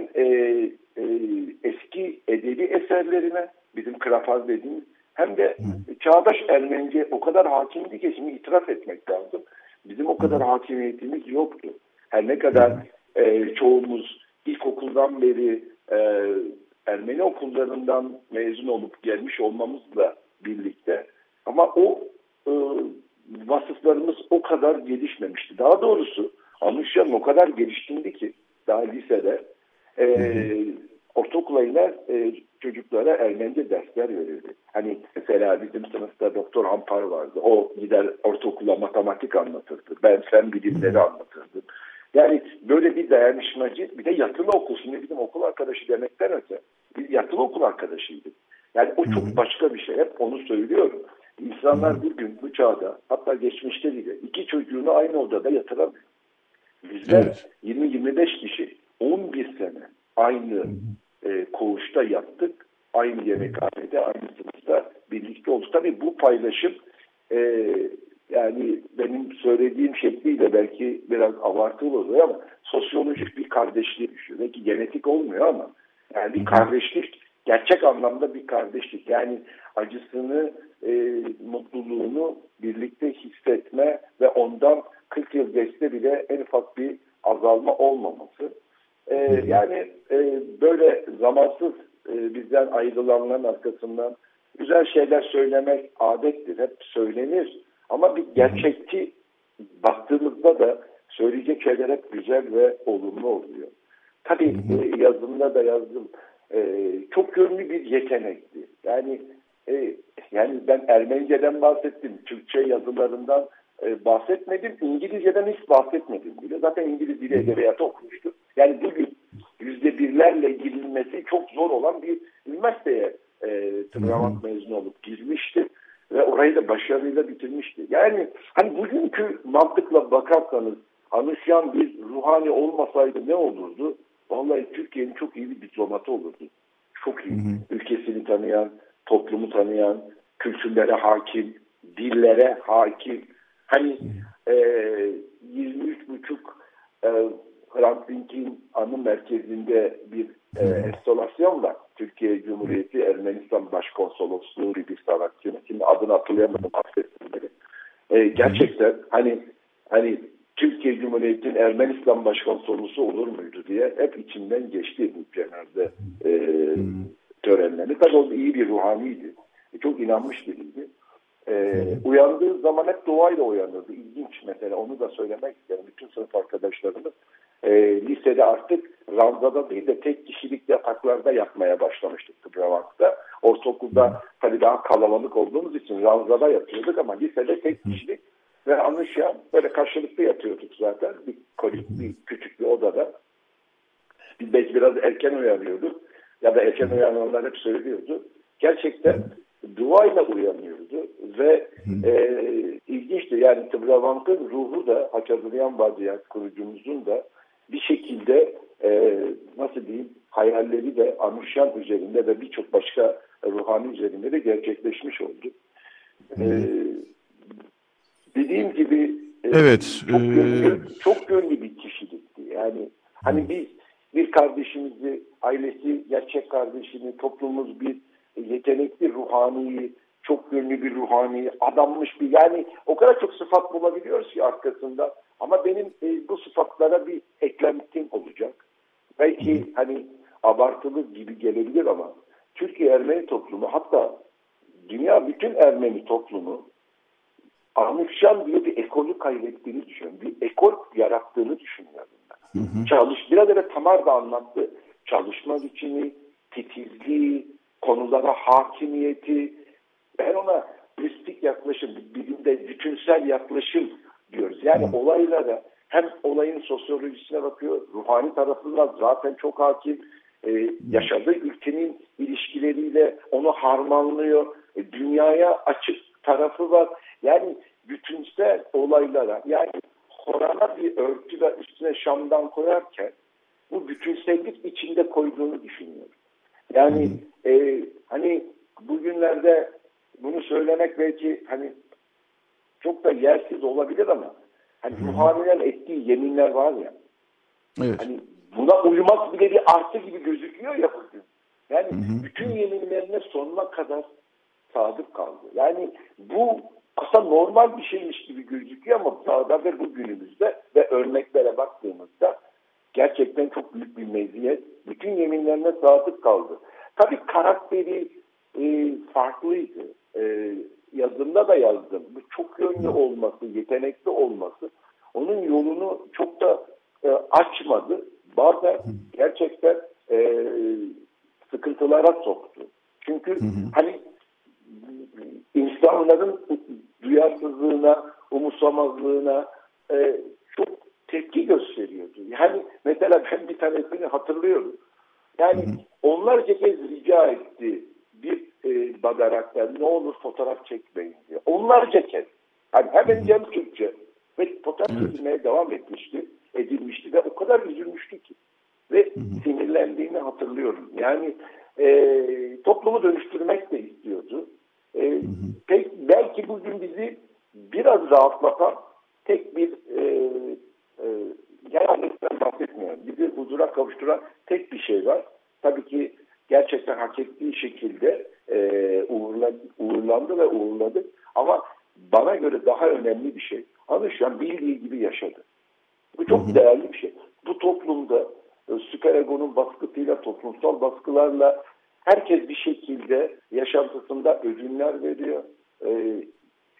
eski edebi eserlerine bizim krapaz dediğimiz hem de çağdaş Ermenice o kadar hakimdi ki şimdi itiraf etmek lazım. Bizim o kadar hakimiyetimiz yoktu. Her ne kadar çoğumuz ilkokuldan beri Ermeni okullarından mezun olup gelmiş olmamızla birlikte ama o vasıflarımız o kadar gelişmemişti. Daha doğrusu Onuşyan o kadar gelişkindi ki daha lisede ortaokulayla çocuklara Ermenice dersler verirdi. Hani mesela bizim sınıfta Doktor Hampar vardı. O gider ortaokula matematik anlatırdı. Ben fen bilimleri anlatırdım. Yani böyle bir dayanışmacı, bir de yatılı okul. Şimdi bizim okul arkadaşı demekten öte. Biz yatılı okul arkadaşıydık. Yani o çok başka bir şey. Hep onu söylüyorum. İnsanlar bugün bu çağda, hatta geçmişte bile iki çocuğunu aynı odada yatıramıyor. Bizler 20-25 kişi 11 sene aynı koğuşta yattık, aynı yemekhanede, aynı sınıfta birlikte olduk. Tabii bu paylaşım yani benim söylediğim şekliyle belki biraz abartılı oluyor ama sosyolojik bir kardeşlik düşüyor. Belki genetik olmuyor ama yani bir kardeşlik, gerçek anlamda bir kardeşlik. Yani acısını, mutluluğunu birlikte hissetme ve ondan 40 yıl geçse bile en ufak bir azalma olmaması. Yani böyle zamansız bizden ayrılanların arkasından güzel şeyler söylemek adettir, hep söylenir. Ama bir gerçekçi baktığımızda da söyleyecek şeyler hep güzel ve olumlu oluyor. Tabii yazımda da yazdım. Çok yönlü bir yetenekti. Yani ben Ermenice'den bahsettim. Türkçe yazılarından bahsetmedim. İngilizce'den hiç bahsetmedim bile. Zaten İngiliz dili edebiyatı okumuştum. Yani bugün %1'lerle girilmesi çok zor olan bir üniversiteye Tırnavat mezunu olup girmişti. Ve orayı da başarıyla bitirmişti. Yani hani bugünkü mantıkla bakarsanız Anuşyan bir ruhani olmasaydı ne olurdu? Vallahi Türkiye'nin çok iyi bir diplomatı olurdu. Çok iyi. Ülkesini tanıyan, toplumu tanıyan, kültürlere hakim, dillere hakim. Hani 23,5 Hrant Dink'in anı merkezinde bir enstalasyonla Türkiye Cumhuriyeti Ermenistan Başkonsolosluğu bir sanatçı. Şimdi adını hatırlayamadım. Gerçekten hani Türkiye Cumhuriyeti'nin Ermenistan Başkonsolosu olur muydu diye hep içimden geçti bu genelde törenlerini. Tabii o iyi bir ruhaniydi. Çok inanmış biriydi. Uyandığı zaman hep doğayla uyanırdı. İlginç mesela. Onu da söylemek isterim. Bütün sınıf arkadaşlarımız lisede artık ranzada değil de tek kişilik yataklarda yatmaya başlamıştık Kıbrıvak'ta. Ortaokulda tabii daha kalabalık olduğumuz için ranzada yatıyorduk ama lisede tek kişilik ve Anuşyan böyle karşılıklı yatıyorduk zaten. Bir küçük bir odada. Biz biraz erken uyanıyorduk. Ya da erken uyananlar hep söylüyordu. Gerçekten duayla uyanıyordu ve ilginçti. Yani Tıbravan'ın ruhu da Haçazıryan Badiyat kurucumuzun da bir şekilde nasıl diyeyim hayalleri de Anuşyan üzerinde ve birçok başka ruhani üzerinde de gerçekleşmiş oldu. Dediğim gibi çok gönlü bir kişilikti. Yani hani biz bir kardeşimizi, ailesi, gerçek kardeşini, toplumumuz bir yetenekli ruhaniyi, çok gönlü bir ruhaniyi, adanmış bir yani o kadar çok sıfat bulabiliyoruz ki arkasında. Ama benim bu sıfatlara bir eklentim olacak. Belki hani abartılı gibi gelebilir ama Türkiye Ermeni toplumu, hatta dünya bütün Ermeni toplumu Anuşyan diye bir ekolü kaybettiğini düşünüyorum. Bir ekol yarattığını düşünüyorum ben. Biraz evvel Tamar da anlattı. Çalışma biçimi, titizliği, konulara hakimiyeti. Ben ona mistik yaklaşım, bilimde bütünsel yaklaşım diyoruz. Yani olaylara hem olayın sosyolojisine bakıyor, ruhani tarafından zaten çok hakim. Yaşadığı ülkenin ilişkileriyle onu harmanlıyor. Dünyaya açık tarafı var. Yani bütünsel olaylara, yani Koran'a bir örtü ve üstüne şamdan koyarken bu bütünsellik içinde koyduğunu düşünüyorum. Yani hani bugünlerde bunu söylemek belki hani çok da yersiz olabilir ama hani ruhanilerin ettiği yeminler var ya. Hani buna uymak bile bir artı gibi gözüküyor ya bugün. Yani bütün yeminlerine sonuna kadar sadık kaldı. Yani bu aslında normal bir şeymiş gibi gözüküyor ama sağda ve bu günümüzde ve örneklere baktığımızda gerçekten çok büyük bir meziyet. Bütün yeminlerine sadık kaldı. Tabii karakteri farklıydı. Yazımda da yazdım. Bu çok yönlü olması, yetenekli olması onun yolunu çok da açmadı. Bazen gerçekten sıkıntılara soktu. Çünkü hani insanların duyarsızlığına, umursamazlığına çok tepki gösteriyordu. Yani mesela ben bir tanesini hatırlıyorum. Yani onlarca kez rica etti bir bakaraktan ne olur fotoğraf çekmeyin diye. Onlarca kez. Yani hemen canı Türkçe. Ve fotoğraf çekmeye devam edilmişti ve o kadar üzülmüştü ki. Ve sinirlendiğini hatırlıyorum. Yani toplumu dönüştürmek de istiyordu. Belki bugün bizi biraz rahatlatan tek bir yalanlıktan bahsetmiyorum. Bizi huzura kavuşturan tek bir şey var. Tabii ki gerçekten hak ettiği şekilde uğurlandı ve uğurladı. Ama bana göre daha önemli bir şey. Anuşan bildiği gibi yaşadı. Bu çok değerli bir şey. Bu toplumda süper egonun baskısıyla, toplumsal baskılarla herkes bir şekilde yaşantısında ödünler veriyor.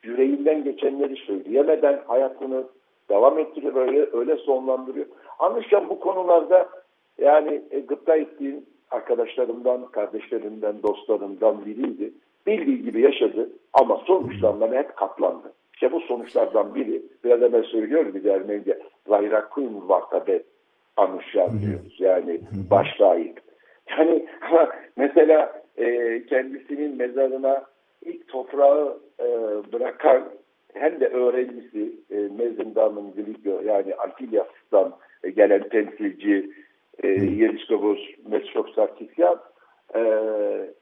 Yüreğinden geçenleri söyleyemeden hayatını devam ettiriyor, öyle sonlandırıyor. Anlaşılan bu konularda yani gıpta ettiğim arkadaşlarımdan, kardeşlerimden, dostlarımdan biriydi. Bildiği gibi yaşadı ama sonuçlarla hep katlandı. İşte bu sonuçlardan biri, biraz evvel söylüyorum bir derneğinde, Vayrakun Vakabet Anuşyan diyoruz. Yani başlayıp. Yani mesela kendisinin mezarına ilk toprağı bırakan hem de öğrencisi Mezindan'ın Glikyo yani Akilyas'tan gelen temsilci Yeliskobos Meşoksakisyan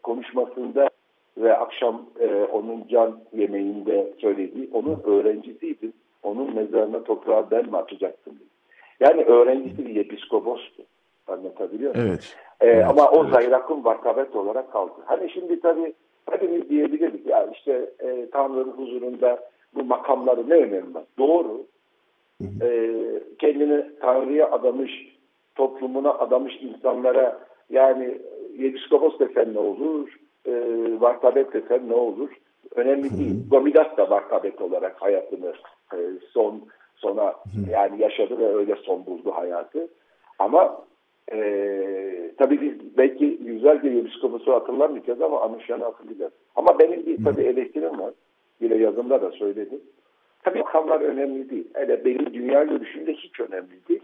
konuşmasında ve akşam onun can yemeğinde söylediği onun öğrencisiydi. Onun mezarına toprağı ben mi atacaktım? Yani öğrencisi bir Yepiskopos'tu. Anlatabiliyor muyum? Evet. Ama o Zayrak'ın vakabet olarak kaldı. Hani şimdi tabii hepimiz diyebiliriz ya işte Tanrı'nın huzurunda bu makamları ne önemi var? Doğru. Kendini Tanrı'ya adamış, toplumuna adamış insanlara yani Yepiskopos desen ne olur? Vakabet desen ne olur? Önemli değil. Gomidas da vakabet olarak hayatını sona yani yaşadı ve öyle son buldu hayatı. Ama tabii biz belki yüzlerce Yepiskoposu hatırlamayacağız ama Anuşyan'ı hatırlayacağız. Ama benim bir tabii eleştirim var. Yine yazımda da söyledim. Tabii makamlar önemli değil. Yani benim dünya görüşümde hiç önemli değil.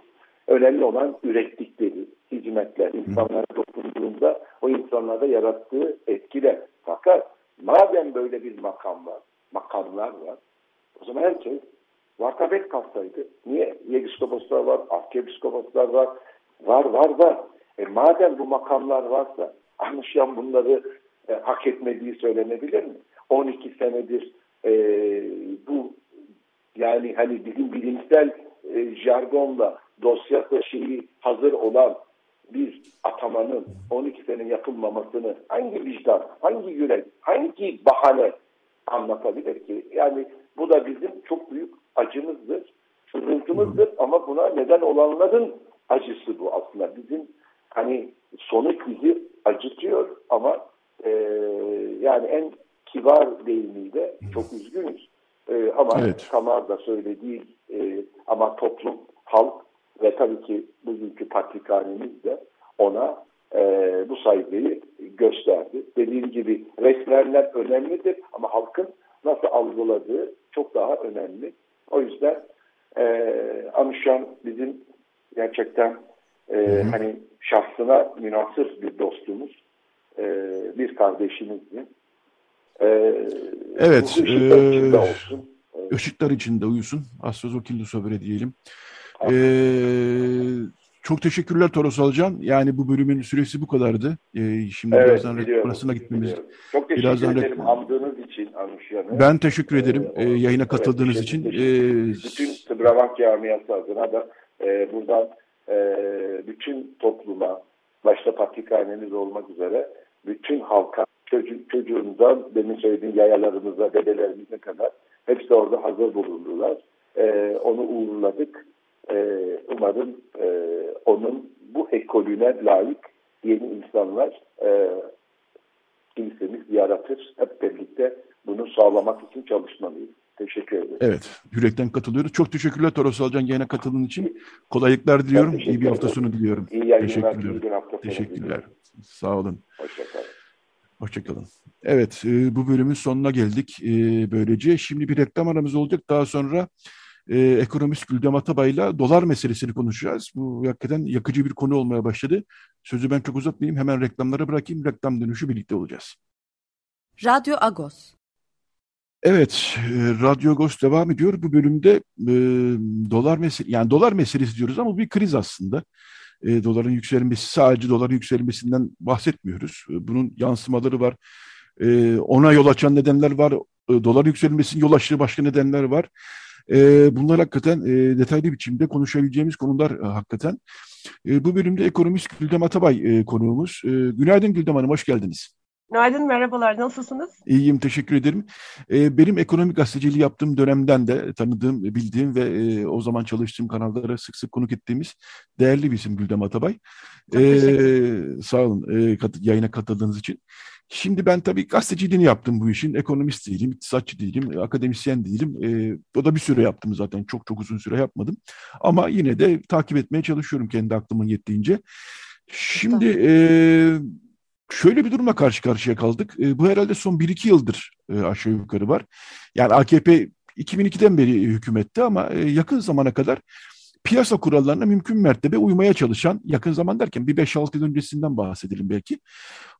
Önemli olan ürettikleri hizmetler, insanlara dokunduğunda o insanlarda yarattığı etkiler. Fakat madem böyle bir makam var, makamlar var, o zaman herkes vakabet kalsaydı. Niye? Yepiskoposlar var, arkepiskoposlar var. Var. Madem bu makamlar varsa Anuşyan bunları hak etmediği söylenebilir mi? 12 senedir bu yani hani bizim bilimsel jargonla dosyası şeyi hazır olan bir atamanın 12 sene yapılmamasını hangi vicdan, hangi yürek, hangi bahane anlatabilir ki? Yani bu da bizim çok büyük acımızdır, sıkıntımızdır ama buna neden olanların acısı bu aslında. Bizim hani sonuç bizi acıtıyor ama yani en kibar deyimiyle çok üzgünüz. Ama Tamar da söylediği ama toplum, halk ve tabii ki bugünkü patrikhanemiz de ona bu saygıyı gösterdi. Dediğim gibi resmenler önemlidir ama halkın nasıl algıladığı çok daha önemli. O yüzden Anuşyan bizim gerçekten hani şahsına münasır bir dostumuz, bir kardeşimizdi. Evet, ışıklar içinde olsun. Işıklar içinde uyusun. Astrozo Kildusa böyle diyelim. Çok teşekkürler Toros Alcan. Yani bu bölümün süresi bu kadardı. Şimdi evet, birazdan reklamına gitmemiz. Çok teşekkür ederim andığınız için Anuşyan'a. Ben teşekkür ederim yayına katıldığınız için. Bütün Sıbravank camiası adına da buradan bütün topluma, başta patrikhanemiz olmak üzere bütün halka, çocuğumuzdan, demin söylediğim yayalarımıza, dedelerimize kadar hepsi orada hazır bulundular. Onu uğurladık. Umarım onun bu ekolüne layık yeni insanlar kimsemiz yaratır. Hep birlikte bunu sağlamak için çalışmalıyız. Teşekkür ederim. Evet, yürekten katılıyoruz. Çok teşekkürler Toros Alcan yayına katıldığın için. Kolaylıklar diliyorum. İyi bir hafta sonu diliyorum. İyi yayınlar. Teşekkürler. Sağ olun. Hoşçakalın. Hoşçakalın. Evet, bu bölümün sonuna geldik. Böylece şimdi bir reklam aramız olacak. Daha sonra ekonomist Güldem Atabay'la dolar meselesini konuşacağız. Bu hakikaten yakıcı bir konu olmaya başladı. Sözü ben çok uzatmayayım. Hemen reklamlara bırakayım. Reklam dönüşü birlikte olacağız. Radyo Agos. Evet, Radyo Agos devam ediyor. Bu bölümde dolar meselesi diyoruz ama bu bir kriz aslında. Doların yükselmesi, sadece doların yükselmesinden bahsetmiyoruz. Bunun yansımaları var. Ona yol açan nedenler var. Dolar yükselmesinin yol açtığı başka nedenler var. Bunlar hakikaten detaylı biçimde konuşabileceğimiz konular hakikaten. Bu bölümde ekonomist Güldem Atabay konuğumuz. Günaydın Güldem Hanım, hoş geldiniz. Günaydın, merhabalar. Nasılsınız? İyiyim, teşekkür ederim. Benim ekonomik gazeteciliği yaptığım dönemden de tanıdığım, bildiğim ve o zaman çalıştığım kanallara sık sık konuk ettiğimiz değerli bir isim Güldem Atabay. Sağ olun yayına katıldığınız için. Şimdi ben tabii gazeteciliğini yaptım bu işin. Ekonomist değilim, iktisatçı değilim, akademisyen değilim. O da bir süre yaptım zaten. Çok uzun süre yapmadım. Ama yine de takip etmeye çalışıyorum kendi aklımın yettiğince. Şimdi... Şöyle bir duruma karşı karşıya kaldık. Bu herhalde son 1-2 yıldır aşağı yukarı var. Yani AKP 2002'den beri hükümetti ama yakın zamana kadar piyasa kurallarına mümkün mertebe uymaya çalışan, yakın zaman derken bir 5-6 yıl öncesinden bahsedelim belki.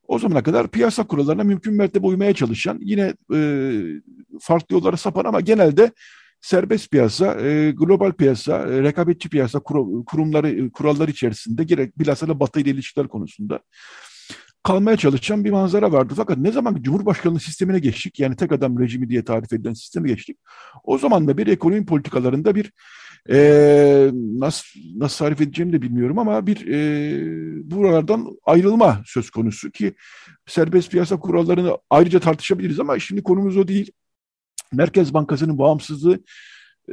O zamana kadar piyasa kurallarına mümkün mertebe uymaya çalışan, yine farklı yollara sapan ama genelde serbest piyasa, global piyasa, rekabetçi piyasa kuralları içerisinde gerek bilhassa Batı ile ilişkiler konusunda kalmaya çalışan bir manzara vardı. Fakat ne zaman Cumhurbaşkanlığı sistemine geçtik, yani tek adam rejimi diye tarif edilen sisteme geçtik, o zaman da bir ekonomi politikalarında bir nasıl tarif edeceğimi de bilmiyorum ama bir buralardan ayrılma söz konusu ki serbest piyasa kurallarını ayrıca tartışabiliriz ama şimdi konumuz o değil. Merkez Bankası'nın bağımsızlığı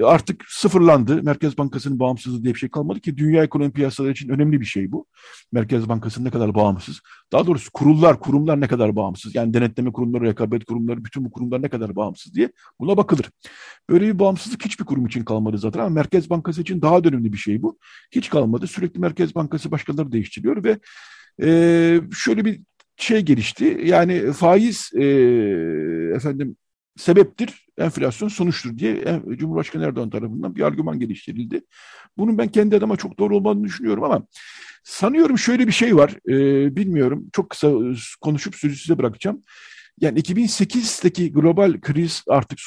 artık sıfırlandı. Merkez Bankası'nın bağımsızlığı diye bir şey kalmadı ki dünya ekonomi piyasaları için önemli bir şey bu. Merkez Bankası ne kadar bağımsız? Daha doğrusu kurumlar ne kadar bağımsız? Yani denetleme kurumları, rekabet kurumları, bütün bu kurumlar ne kadar bağımsız diye buna bakılır. Böyle bir bağımsızlık hiçbir kurum için kalmadı zaten ama Merkez Bankası için daha önemli bir şey bu. Hiç kalmadı. Sürekli Merkez Bankası başkanları değiştiriyor ve şöyle bir şey gelişti. Yani faiz sebeptir, enflasyon sonuçtur diye Cumhurbaşkanı Erdoğan tarafından bir argüman geliştirildi. Bunun ben kendi adıma çok doğru olmadığını düşünüyorum ama sanıyorum şöyle bir şey var, bilmiyorum, çok kısa konuşup sözü size bırakacağım. Yani 2008'deki global kriz artık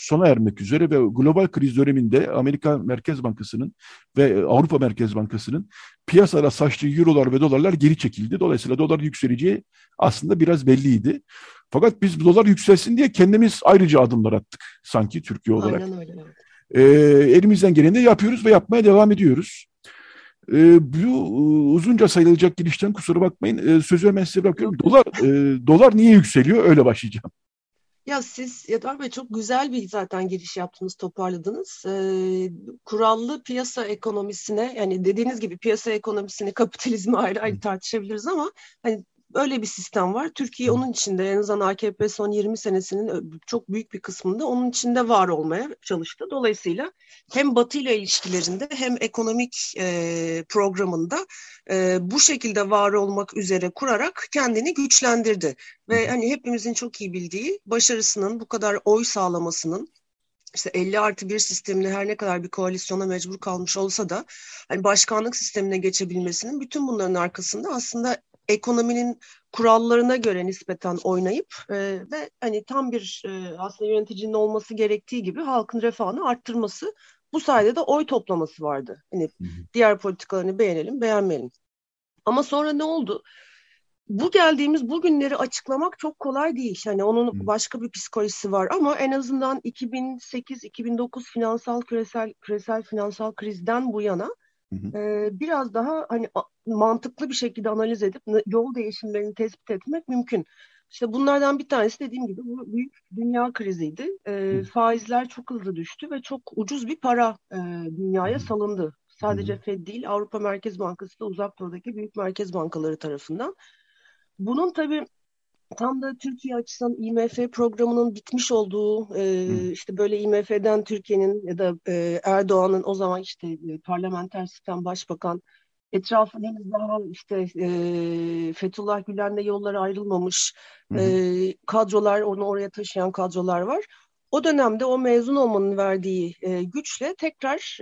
sona ermek üzere ve global kriz döneminde Amerika Merkez Bankası'nın ve Avrupa Merkez Bankası'nın piyasalara saçtığı eurolar ve dolarlar geri çekildi. Dolayısıyla dolar yükseleceği aslında biraz belliydi. Fakat biz dolar yükselsin diye kendimiz ayrıca adımlar attık sanki Türkiye olarak. Aynen öyle. Elimizden geleni de yapıyoruz ve yapmaya devam ediyoruz. Bu uzunca sayılacak girişten kusura bakmayın. Sözü hemen size bırakıyorum. Dolar niye yükseliyor? Öyle başlayacağım. Ya siz Yetver Bey çok güzel bir zaten giriş yaptınız, toparladınız. Kurallı piyasa ekonomisine, yani dediğiniz gibi piyasa ekonomisini, kapitalizmi ayrı ayrı tartışabiliriz ama hani öyle bir sistem var. Türkiye onun içinde, en azından AKP son 20 senesinin çok büyük bir kısmında onun içinde var olmaya çalıştı. Dolayısıyla hem Batı ile ilişkilerinde hem ekonomik programında bu şekilde var olmak üzere kurarak kendini güçlendirdi. Ve hani hepimizin çok iyi bildiği başarısının, bu kadar oy sağlamasının, İşte 50+1 sistemine her ne kadar bir koalisyona mecbur kalmış olsa da hani başkanlık sistemine geçebilmesinin, bütün bunların arkasında aslında ekonominin kurallarına göre nispeten oynayıp ve hani tam bir aslında yöneticinin olması gerektiği gibi halkın refahını arttırması, bu sayede de oy toplaması vardı. Hani diğer politikalarını beğenelim, beğenmeyelim. Ama sonra ne oldu? Bu geldiğimiz bugünleri açıklamak çok kolay değil. Yani onun başka bir psikolojisi var ama en azından 2008-2009 küresel finansal krizden bu yana biraz daha hani mantıklı bir şekilde analiz edip yol değişimlerini tespit etmek mümkün. İşte bunlardan bir tanesi dediğim gibi bu büyük dünya kriziydi. Faizler çok hızlı düştü ve çok ucuz bir para dünyaya salındı. Sadece Fed değil, Avrupa Merkez Bankası da Uzak Doğu'daki büyük merkez bankaları tarafından. Bunun tabii tam da Türkiye açısından IMF programının bitmiş olduğu, işte böyle IMF'den Türkiye'nin ya da Erdoğan'ın o zaman işte parlamenter sistem başbakan, etrafı henüz daha işte Fethullah Gülen'le yolları ayrılmamış kadrolar, onu oraya taşıyan kadrolar var. O dönemde o mezun olmanın verdiği güçle tekrar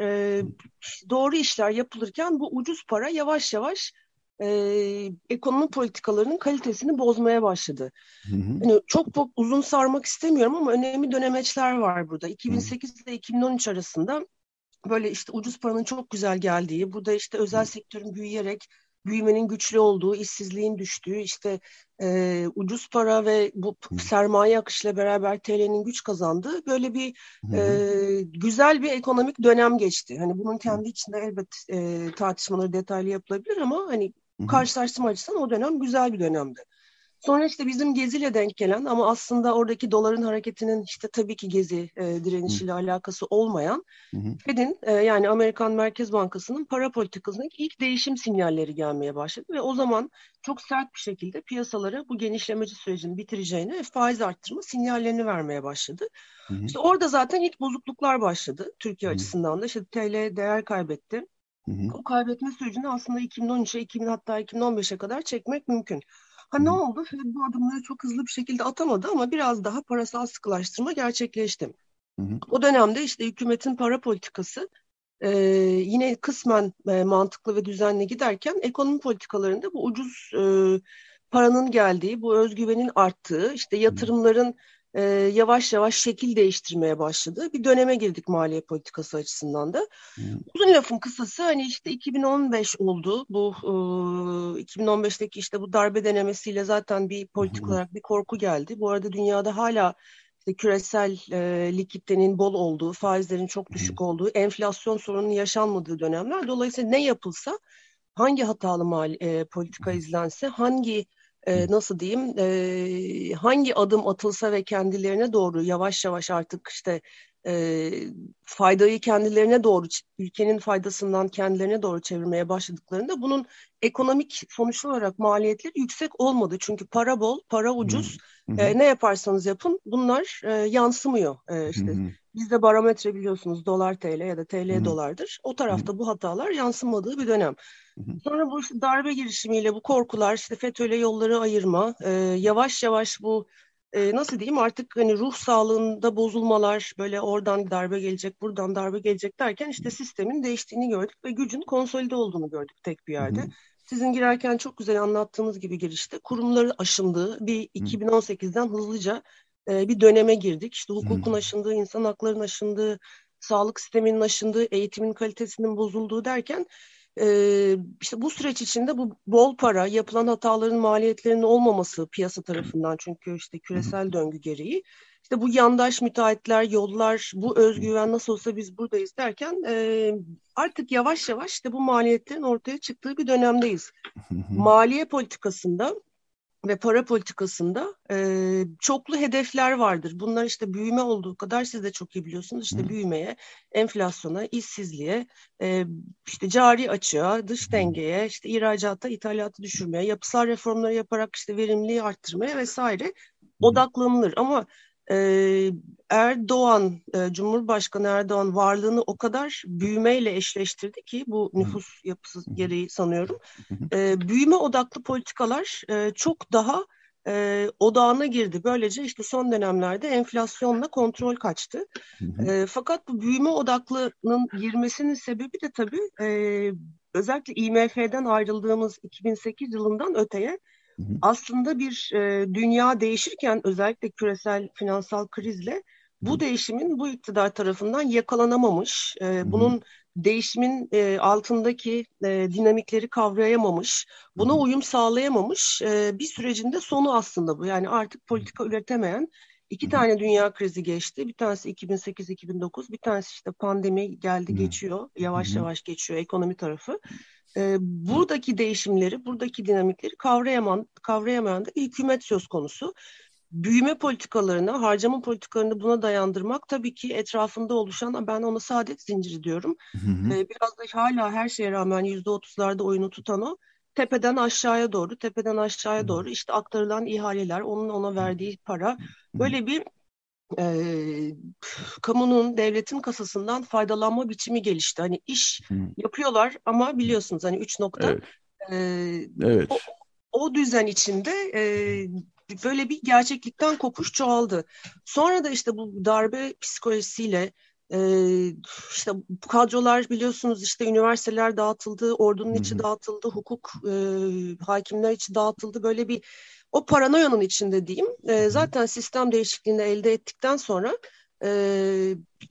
doğru işler yapılırken bu ucuz para yavaş yavaş ekonomi politikalarının kalitesini bozmaya başladı. Hı hı. Yani çok uzun sarmak istemiyorum ama önemli dönemeçler var burada. 2008 ile 2013 arasında böyle işte ucuz paranın çok güzel geldiği, burada işte özel sektörün büyüyerek büyümenin güçlü olduğu, işsizliğin düştüğü, işte ucuz para ve bu sermaye akışıyla beraber TL'nin güç kazandığı böyle bir güzel bir ekonomik dönem geçti. Hani bunun kendi içinde elbet tartışmaları detaylı yapılabilir ama hani karşılaştırma açısından o dönem güzel bir dönemdi. Sonra işte bizim Gezi'yle denk gelen ama aslında oradaki doların hareketinin işte tabii ki Gezi direnişiyle alakası olmayan Fed'in yani Amerikan Merkez Bankası'nın para politikasındaki ilk değişim sinyalleri gelmeye başladı. Ve o zaman çok sert bir şekilde piyasalara bu genişlemeci sürecini bitireceğini ve faiz arttırma sinyallerini vermeye başladı. Hı-hı. İşte orada zaten ilk bozukluklar başladı Türkiye açısından da. İşte TL değer kaybetti. Hı-hı. O kaybetme sürecini aslında 2013'e, 2000 hatta 2015'e kadar çekmek mümkün. Ha, ne oldu? Fed bu adımları çok hızlı bir şekilde atamadı ama biraz daha parasal sıkılaştırma gerçekleşti. Hı hı. O dönemde işte hükümetin para politikası yine kısmen mantıklı ve düzenli giderken ekonomi politikalarında bu ucuz paranın geldiği, bu özgüvenin arttığı, işte yatırımların yavaş yavaş şekil değiştirmeye başladığı bir döneme girdik maliye politikası açısından da. Uzun lafın kısası hani işte 2015 oldu. Bu 2015'teki işte bu darbe denemesiyle zaten bir politik olarak bir korku geldi. Bu arada dünyada hala işte küresel likiditenin bol olduğu, faizlerin çok düşük olduğu, enflasyon sorununun yaşanmadığı dönemler. Dolayısıyla ne yapılsa, hangi hatalı politika izlense, hangi hangi adım atılsa ve kendilerine doğru yavaş yavaş artık işte faydayı kendilerine doğru, ülkenin faydasından kendilerine doğru çevirmeye başladıklarında bunun ekonomik sonuçlu olarak maliyetleri yüksek olmadı. Çünkü para bol, para ucuz, ne yaparsanız yapın bunlar yansımıyor. İşte bizde barometre biliyorsunuz dolar TL ya da TL dolardır. O tarafta bu hatalar yansımadığı bir dönem. Sonra bu işte darbe girişimiyle bu korkular, işte FETÖ'yle yolları ayırma, yavaş yavaş bu nasıl diyeyim artık hani ruh sağlığında bozulmalar, böyle oradan darbe gelecek, buradan darbe gelecek derken işte sistemin değiştiğini gördük ve gücün konsolide olduğunu gördük tek bir yerde. Sizin girerken çok güzel anlattığınız gibi girişte kurumları aşındığı bir 2018'den hızlıca bir döneme girdik. İşte hukukun aşındığı, insan haklarının aşındığı, sağlık sisteminin aşındığı, eğitimin kalitesinin bozulduğu derken işte bu süreç içinde bu bol para, yapılan hataların maliyetlerinin olmaması piyasa tarafından çünkü işte küresel döngü gereği işte bu yandaş müteahhitler, yollar, bu özgüven nasıl olsa biz buradayız derken artık yavaş yavaş işte bu maliyetlerin ortaya çıktığı bir dönemdeyiz. Maliye politikasında ve para politikasında çoklu hedefler vardır. Bunlar işte büyüme olduğu kadar siz de çok iyi biliyorsunuz. İşte büyümeye, enflasyona, işsizliğe, işte cari açığa, dış dengeye, işte ihracata, ithalatı düşürmeye, yapısal reformları yaparak işte verimliliği arttırmaya vesaire odaklanılır. Ama Cumhurbaşkanı Erdoğan varlığını o kadar büyümeyle eşleştirdi ki bu nüfus yapısı gereği sanıyorum. Büyüme odaklı politikalar çok daha odağına girdi. Böylece işte son dönemlerde enflasyonla kontrol kaçtı. Fakat bu büyüme odaklının girmesinin sebebi de tabii özellikle IMF'den ayrıldığımız 2008 yılından öteye aslında bir dünya değişirken özellikle küresel finansal krizle bu değişimin bu iktidar tarafından yakalanamamış, bunun değişimin altındaki dinamikleri kavrayamamış, buna uyum sağlayamamış bir sürecin de sonu aslında bu. Yani artık politika üretemeyen iki tane dünya krizi geçti. Bir tanesi 2008-2009, bir tanesi işte pandemi geldi geçiyor, yavaş yavaş geçiyor ekonomi tarafı. Buradaki değişimleri, buradaki dinamikleri kavrayamayan da bir hükümet söz konusu. Büyüme politikalarını, harcama politikalarını buna dayandırmak tabii ki etrafında oluşan, ben ona saadet zinciri diyorum. Biraz da hala her şeye rağmen %30'larda oyunu tutan o. Tepeden aşağıya doğru işte aktarılan ihaleler, onun ona verdiği para. Böyle bir kamunun, devletin kasasından faydalanma biçimi gelişti. Hani iş yapıyorlar ama biliyorsunuz hani 3 nokta. Evet. O düzen içinde böyle bir gerçeklikten kopuş çoğaldı. Sonra da işte bu darbe psikolojisiyle İşte bu kadrolar biliyorsunuz işte üniversiteler dağıtıldı, ordunun içi dağıtıldı, hukuk, hakimler içi dağıtıldı. Böyle bir o paranoyanın içinde diyeyim. Zaten sistem değişikliğini elde ettikten sonra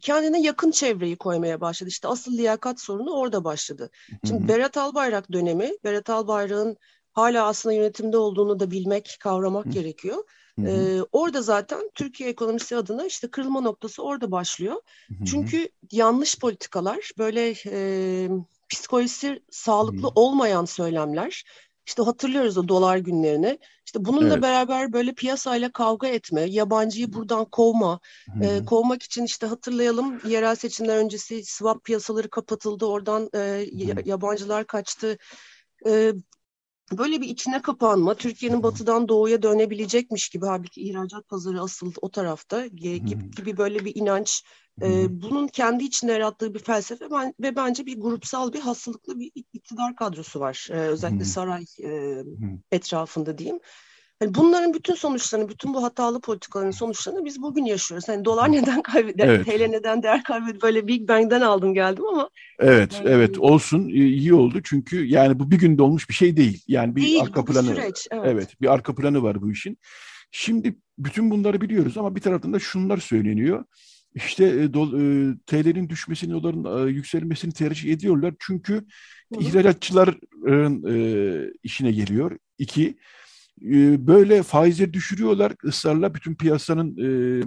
kendine yakın çevreyi koymaya başladı. İşte asıl liyakat sorunu orada başladı. Şimdi Berat Albayrak dönemi, Berat Albayrak'ın hala aslında yönetimde olduğunu da bilmek, kavramak gerekiyor. Orada zaten Türkiye ekonomisi adına işte kırılma noktası orada başlıyor. Çünkü yanlış politikalar, böyle psikolojisi sağlıklı olmayan söylemler, işte hatırlıyoruz o dolar günlerini, işte bununla beraber böyle piyasayla kavga etme, yabancıyı buradan kovma, kovmak için işte hatırlayalım yerel seçimler öncesi swap piyasaları kapatıldı, oradan yabancılar kaçtı. Böyle bir içine kapanma, Türkiye'nin batıdan doğuya dönebilecekmiş gibi, halbuki ihracat pazarı asıl o tarafta gibi böyle bir inanç. Bunun kendi içinde yarattığı bir felsefe ve bence bir grupsal, bir hastalıklı bir iktidar kadrosu var. Özellikle saray etrafında diyeyim. Yani bunların bütün sonuçlarını, bütün bu hatalı politikaların sonuçlarını biz bugün yaşıyoruz. Yani dolar neden kaybeder, TL neden değer kaybeder, böyle Big Bang'den aldım geldim ama. Evet, evet olsun, iyi oldu çünkü yani bu bir günde olmuş bir şey değil. Yani bir değil, arka planı bir süreç, bir arka planı var bu işin. Şimdi bütün bunları biliyoruz ama bir taraftan da şunlar söyleniyor. İşte TL'nin düşmesini, doların yükselmesini tercih ediyorlar çünkü ihracatçıların işine geliyor. İki, böyle faizleri düşürüyorlar ısrarla, bütün piyasanın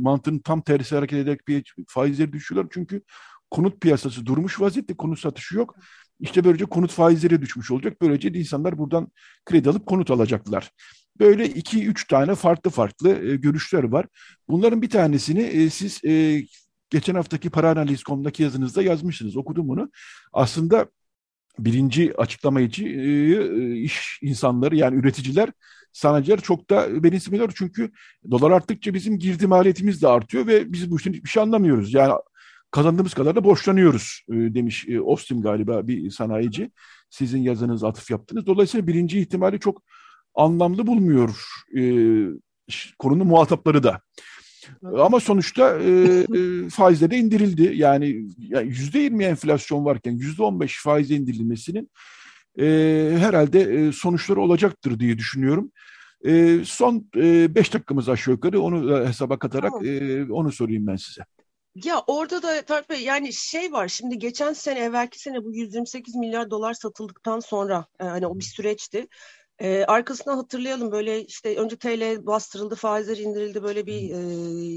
mantığının tam tersi hareket ederek faizleri düşürüyorlar. Çünkü konut piyasası durmuş vaziyette, konut satışı yok. İşte böylece konut faizleri düşmüş olacak. Böylece insanlar buradan kredi alıp konut alacaklar. Böyle 2-3 tane farklı görüşler var. Bunların bir tanesini siz geçen haftaki paraanaliz.com'daki yazınızda yazmışsınız. Okudum bunu. Aslında birinci açıklamayıcı iş insanları, yani üreticiler, sanayiciler çok da benimsemiyor. Çünü dolar arttıkça bizim girdi maliyetimiz de artıyor ve biz bu işten hiçbir şey anlamıyoruz. Yani kazandığımız kadar da borçlanıyoruz demiş Ostim galiba bir sanayici. Sizin yazınızı atıf yaptınız. Dolayısıyla birinci ihtimali çok anlamlı bulmuyor konunun muhatapları da. Ama sonuçta faizler de indirildi. Yani %20 enflasyon varken %15 faize indirilmesinin herhalde sonuçları olacaktır diye düşünüyorum. Son 5 dakikamız aşağı yukarı, onu hesaba katarak onu sorayım ben size. Ya orada da Tarık Bey, yani şey var, şimdi geçen sene, evvelki sene bu 128 milyar dolar satıldıktan sonra hani o bir süreçti. Arkasına hatırlayalım, böyle işte önce TL bastırıldı, faizler indirildi, böyle bir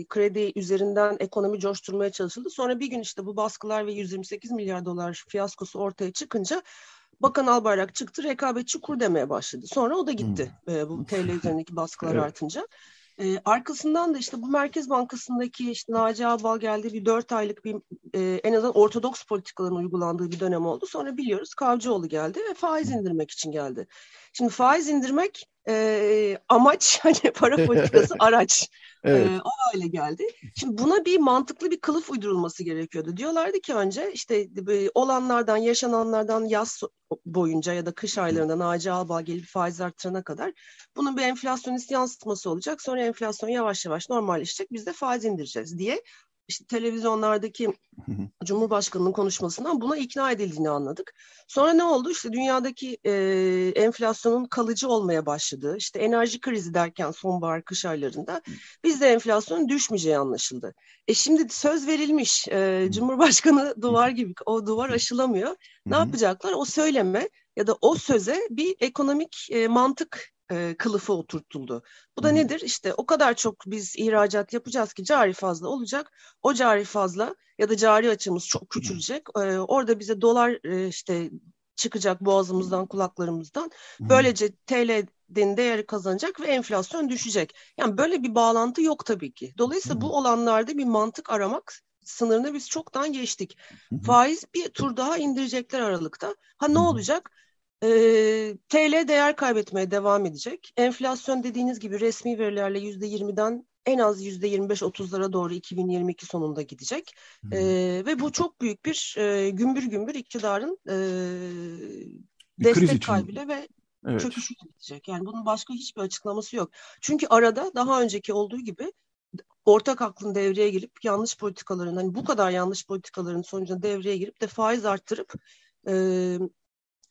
kredi üzerinden ekonomi coşturmaya çalışıldı. Sonra bir gün işte bu baskılar ve 128 milyar dolar fiyaskosu ortaya çıkınca Bakan Albayrak çıktı, rekabetçi kur demeye başladı. Sonra o da gitti bu TL üzerindeki baskılar artınca. Arkasından da işte bu Merkez Bankası'ndaki işte Naci Ağbal geldi, bir 4 aylık bir en azından ortodoks politikaların uygulandığı bir dönem oldu. Sonra biliyoruz Kavcıoğlu geldi ve faiz indirmek için geldi. Şimdi faiz indirmek amaç, hani para politikası araç. O hale geldi. Şimdi buna bir mantıklı bir kılıf uydurulması gerekiyordu. Diyorlardı ki önce işte olanlardan, yaşananlardan yaz boyunca ya da kış aylarında Naci Ağbal gelip faiz artırana kadar bunun bir enflasyonist yansıtması olacak. Sonra enflasyon yavaş yavaş normalleşecek. Biz de faiz indireceğiz diye işte televizyonlardaki Cumhurbaşkanı'nın konuşmasından buna ikna edildiğini anladık. Sonra ne oldu? İşte dünyadaki enflasyonun kalıcı olmaya başladığı, işte enerji krizi derken sonbahar kış aylarında bizde enflasyonun düşmeyeceği anlaşıldı. Şimdi söz verilmiş, Cumhurbaşkanı duvar gibi, o duvar aşılamıyor. Ne yapacaklar? O söyleme ya da o söze bir ekonomik mantık kılıfı oturtuldu. Bu da nedir? İşte o kadar çok biz ihracat yapacağız ki cari fazla olacak. O cari fazla ya da cari açımız çok küçülecek. Orada bize dolar işte çıkacak boğazımızdan, kulaklarımızdan. Böylece TL'nin değeri kazanacak ve enflasyon düşecek. Yani böyle bir bağlantı yok tabii ki. Dolayısıyla bu olanlarda bir mantık aramak sınırını biz çoktan geçtik. Faiz bir tur daha indirecekler Aralık'ta. Ha ne olacak? TL değer kaybetmeye devam edecek. Enflasyon dediğiniz gibi resmi verilerle %20'den en az %25-30'lara doğru 2022 sonunda gidecek. Ve bu çok büyük bir gümbür gümbür iktidarın destek kaybıyla ve çöküşüyle gidecek. Yani bunun başka hiçbir açıklaması yok. Çünkü arada daha önceki olduğu gibi ortak aklın devreye girip yanlış politikaların, hani bu kadar yanlış politikaların sonucunda devreye girip de faiz arttırıp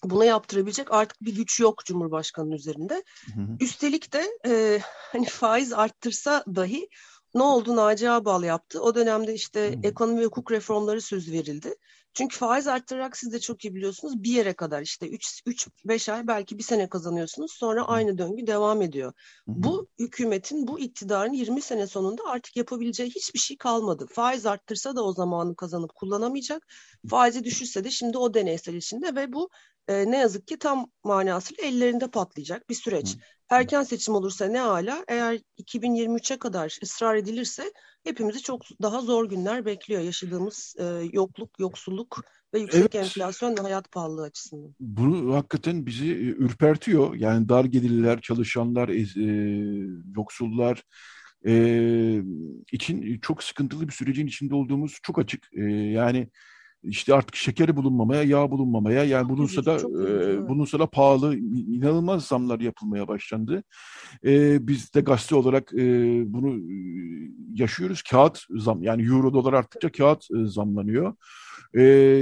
buna yaptırabilecek artık bir güç yok Cumhurbaşkanı'nın üzerinde. Hı hı. Üstelik de hani faiz arttırsa dahi ne oldu, Naci Ağbal yaptı. O dönemde işte ekonomi ve hukuk reformları söz verildi. Çünkü faiz arttırarak siz de çok iyi biliyorsunuz bir yere kadar işte 3-5 ay belki bir sene kazanıyorsunuz. Sonra aynı döngü devam ediyor. Hı-hı. Bu hükümetin, bu iktidarın 20 sene sonunda artık yapabileceği hiçbir şey kalmadı. Faiz arttırsa da o zamanı kazanıp kullanamayacak. Faizi düşürse de şimdi o deneysel içinde ve bu ne yazık ki tam manasıyla ellerinde patlayacak bir süreç. Hı-hı. Erken seçim olursa ne âlâ, eğer 2023'e kadar ısrar edilirse hepimizi çok daha zor günler bekliyor. Yaşadığımız yokluk, yoksulluk ve yüksek enflasyon ve hayat pahalılığı açısından. Bunu hakikaten bizi ürpertiyor. Yani dar gelirliler, çalışanlar, yoksullar için çok sıkıntılı bir sürecin içinde olduğumuz çok açık. Yani işte artık şekeri bulunmamaya, yağ bulunmamaya, yani bulunsa da pahalı, inanılmaz zamlar yapılmaya başlandı. Biz de gazete olarak bunu yaşıyoruz. Kağıt zam, yani euro dolar arttıkça kağıt zamlanıyor.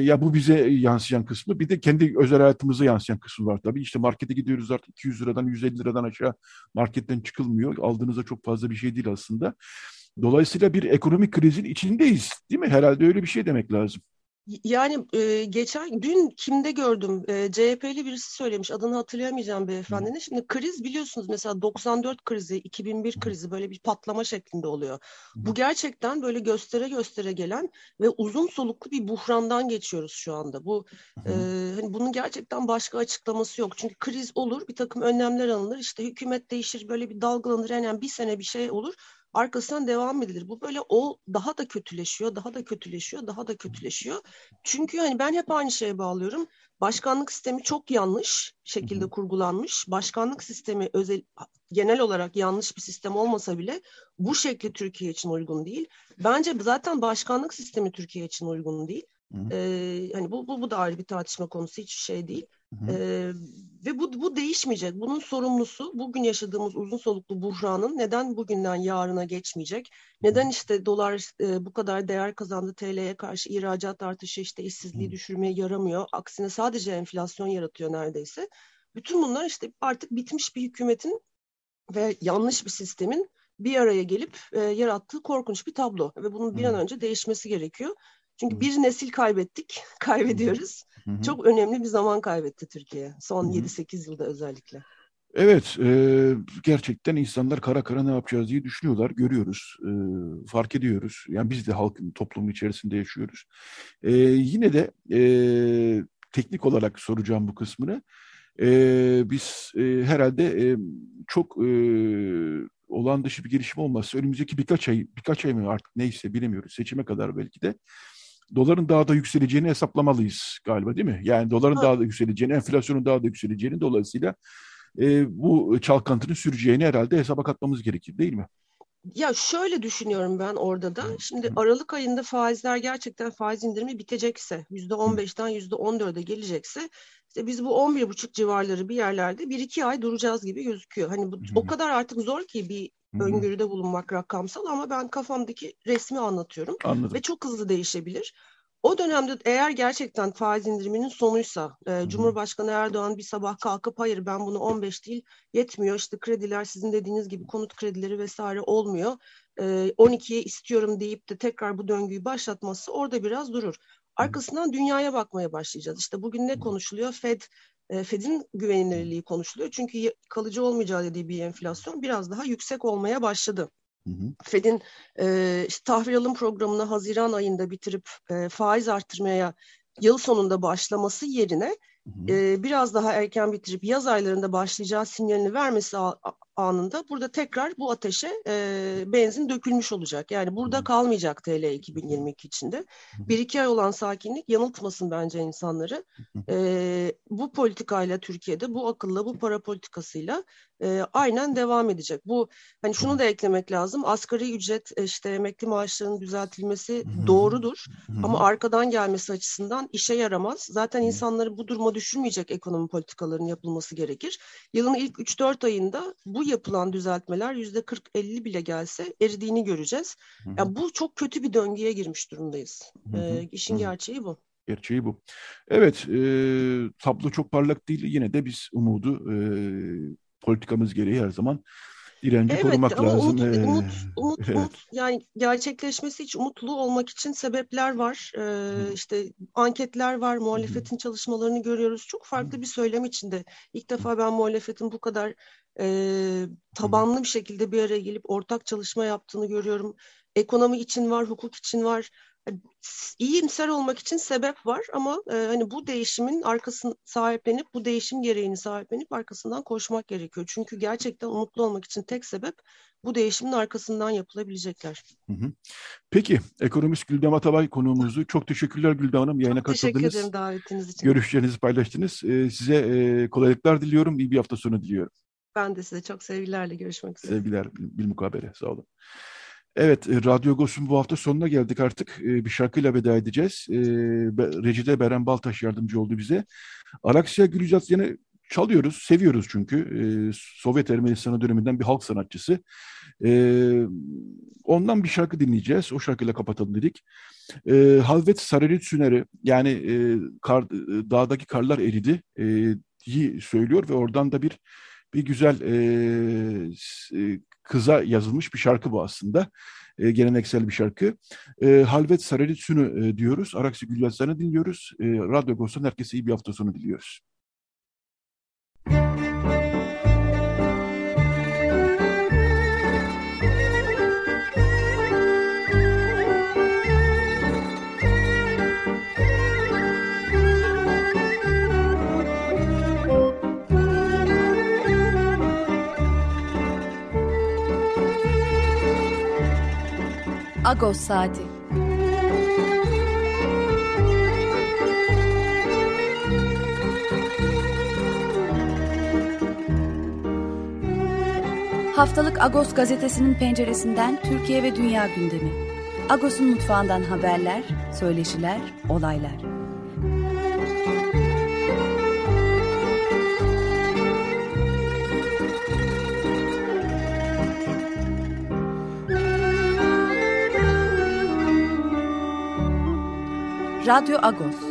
Ya bu bize yansıyan kısmı, bir de kendi özel hayatımıza yansıyan kısmı var tabii. İşte markete gidiyoruz, artık 200 liradan 150 liradan aşağı marketten çıkılmıyor. Aldığınızda çok fazla bir şey değil aslında. Dolayısıyla bir ekonomik krizin içindeyiz, değil mi? Herhalde öyle bir şey demek lazım. Yani dün kimde gördüm, CHP'li birisi söylemiş, adını hatırlayamayacağım beyefendinin. Şimdi kriz biliyorsunuz, mesela 94 krizi, 2001 krizi böyle bir patlama şeklinde oluyor. Bu gerçekten böyle göstere göstere gelen ve uzun soluklu bir buhrandan geçiyoruz şu anda. Bu hani bunun gerçekten başka açıklaması yok. Çünkü kriz olur, bir takım önlemler alınır, işte hükümet değişir, böyle bir dalgalanır, yani bir sene bir şey olur. Arkasından devam edilir. Bu böyle o daha da kötüleşiyor, daha da kötüleşiyor, daha da kötüleşiyor. Çünkü hani ben hep aynı şeye bağlıyorum. Başkanlık sistemi çok yanlış şekilde kurgulanmış. Başkanlık sistemi genel olarak yanlış bir sistem olmasa bile bu şekli Türkiye için uygun değil. Bence zaten başkanlık sistemi Türkiye için uygun değil. Hani bu da ayrı bir tartışma konusu, hiçbir şey değil. Ve bu değişmeyecek. Bunun sorumlusu bugün yaşadığımız uzun soluklu buhranın neden bugünden yarına geçmeyecek? Neden işte dolar bu kadar değer kazandı, TL'ye karşı ihracat artışı işte işsizliği düşürmeye yaramıyor. Aksine sadece enflasyon yaratıyor neredeyse. Bütün bunlar işte artık bitmiş bir hükümetin ve yanlış bir sistemin bir araya gelip yarattığı korkunç bir tablo. Ve bunun bir an önce değişmesi gerekiyor. Çünkü bir nesil kaybediyoruz. Hı-hı. Çok önemli bir zaman kaybetti Türkiye son 7-8 yılda özellikle. Evet, gerçekten insanlar kara kara ne yapacağız diye düşünüyorlar, görüyoruz, fark ediyoruz. Yani biz de halkın, toplumun içerisinde yaşıyoruz. Yine de teknik olarak soracağım bu kısmını. Biz herhalde çok... olağan dışı bir gelişme olmazsa önümüzdeki birkaç ay mı artık neyse bilemiyoruz, seçime kadar belki de doların daha da yükseleceğini hesaplamalıyız galiba, değil mi? Yani doların daha da yükseleceğini, enflasyonun daha da yükseleceğini, dolayısıyla bu çalkantının süreceğini herhalde hesaba katmamız gerekir, değil mi? Ya şöyle düşünüyorum ben orada da. Şimdi Aralık ayında faizler gerçekten, faiz indirimi bitecekse, %15'ten %14'e gelecekse, işte biz bu 11,5 civarları bir yerlerde 1-2 ay duracağız gibi gözüküyor. Hani bu o kadar artık zor ki bir öngörüde bulunmak rakamsal, ama ben kafamdaki resmi anlatıyorum. Anladım. Ve çok hızlı değişebilir. O dönemde eğer gerçekten faiz indiriminin sonuysa, Cumhurbaşkanı Erdoğan bir sabah kalkıp hayır ben bunu 15 değil, yetmiyor işte krediler sizin dediğiniz gibi konut kredileri vesaire olmuyor, 12'ye istiyorum deyip de tekrar bu döngüyü başlatması orada biraz durur. Arkasından dünyaya bakmaya başlayacağız. İşte bugün ne konuşuluyor? Fed'in güvenilirliği konuşuluyor. Çünkü kalıcı olmayacağı dediği bir enflasyon biraz daha yüksek olmaya başladı. Fed'in işte tahvil alım programını Haziran ayında bitirip faiz artırmaya yıl sonunda başlaması yerine biraz daha erken bitirip yaz aylarında başlayacağı sinyalini vermesi anında burada tekrar bu ateşe benzin dökülmüş olacak. Yani burada kalmayacak TL 2022 içinde. 1-2 ay olan sakinlik yanıltmasın bence insanları. Bu politikayla Türkiye'de, bu akılla, bu para politikasıyla aynen devam edecek. Bu hani şunu da eklemek lazım. Asgari ücret, işte emekli maaşlarının düzeltilmesi doğrudur. Ama arkadan gelmesi açısından işe yaramaz. Zaten insanları bu duruma düşürmeyecek ekonomi politikalarının yapılması gerekir. Yılın ilk 3-4 ayında bu yapılan düzeltmeler %40-50 bile gelse eridiğini göreceğiz. Yani bu çok kötü bir döngüye girmiş durumdayız. İşin gerçeği bu. Gerçeği bu. Evet, tablo çok parlak değil. Yine de biz umudu politikamız gereği her zaman direnci korumak lazım. Evet, ama umut yani gerçekleşmesi için umutlu olmak için sebepler var. İşte anketler var, muhalefetin çalışmalarını görüyoruz. Çok farklı bir söylem içinde. İlk defa ben muhalefetin bu kadar tabanlı bir şekilde bir araya gelip ortak çalışma yaptığını görüyorum. Ekonomi için var, hukuk için var. İyimser olmak için sebep var ama hani bu değişimin arkasını sahiplenip, bu değişim gereğini sahiplenip arkasından koşmak gerekiyor. Çünkü gerçekten umutlu olmak için tek sebep bu değişimin arkasından yapılabilecekler. Peki, ekonomist Güldem Atabay konuğumuzdu. Çok teşekkürler Güldem Hanım, yayına katıldınız. Teşekkür ederim davetiniz için. Görüşlerinizi paylaştınız. Size kolaylıklar diliyorum, iyi bir hafta sonu diliyorum. Ben de size çok sevgilerle görüşmek üzere. Sevgiler, bilmukabele, sağ olun. Evet, Radyo Gos'un bu hafta sonuna geldik artık. Bir şarkıyla veda edeceğiz. Rejide Beren Baltaş yardımcı oldu bize. Araksia Gülizat yine çalıyoruz, seviyoruz çünkü. Sovyet Ermenistan'a döneminden bir halk sanatçısı. Ondan bir şarkı dinleyeceğiz. O şarkıyla kapatalım dedik. Halvet Sararı Süneri, yani dağdaki karlar eridi söylüyor ve oradan da bir güzel kıza yazılmış bir şarkı bu aslında. Geleneksel bir şarkı. Halvet Sareli Sünü diyoruz. Araksu Gülyazlar'ını dinliyoruz. Radyo Gos'tan herkese iyi bir hafta sonu diliyoruz. Agos Saati. Haftalık Agos gazetesinin penceresinden Türkiye ve dünya gündemi. Agos'un mutfağından haberler, söyleşiler, olaylar. Radyo Agos.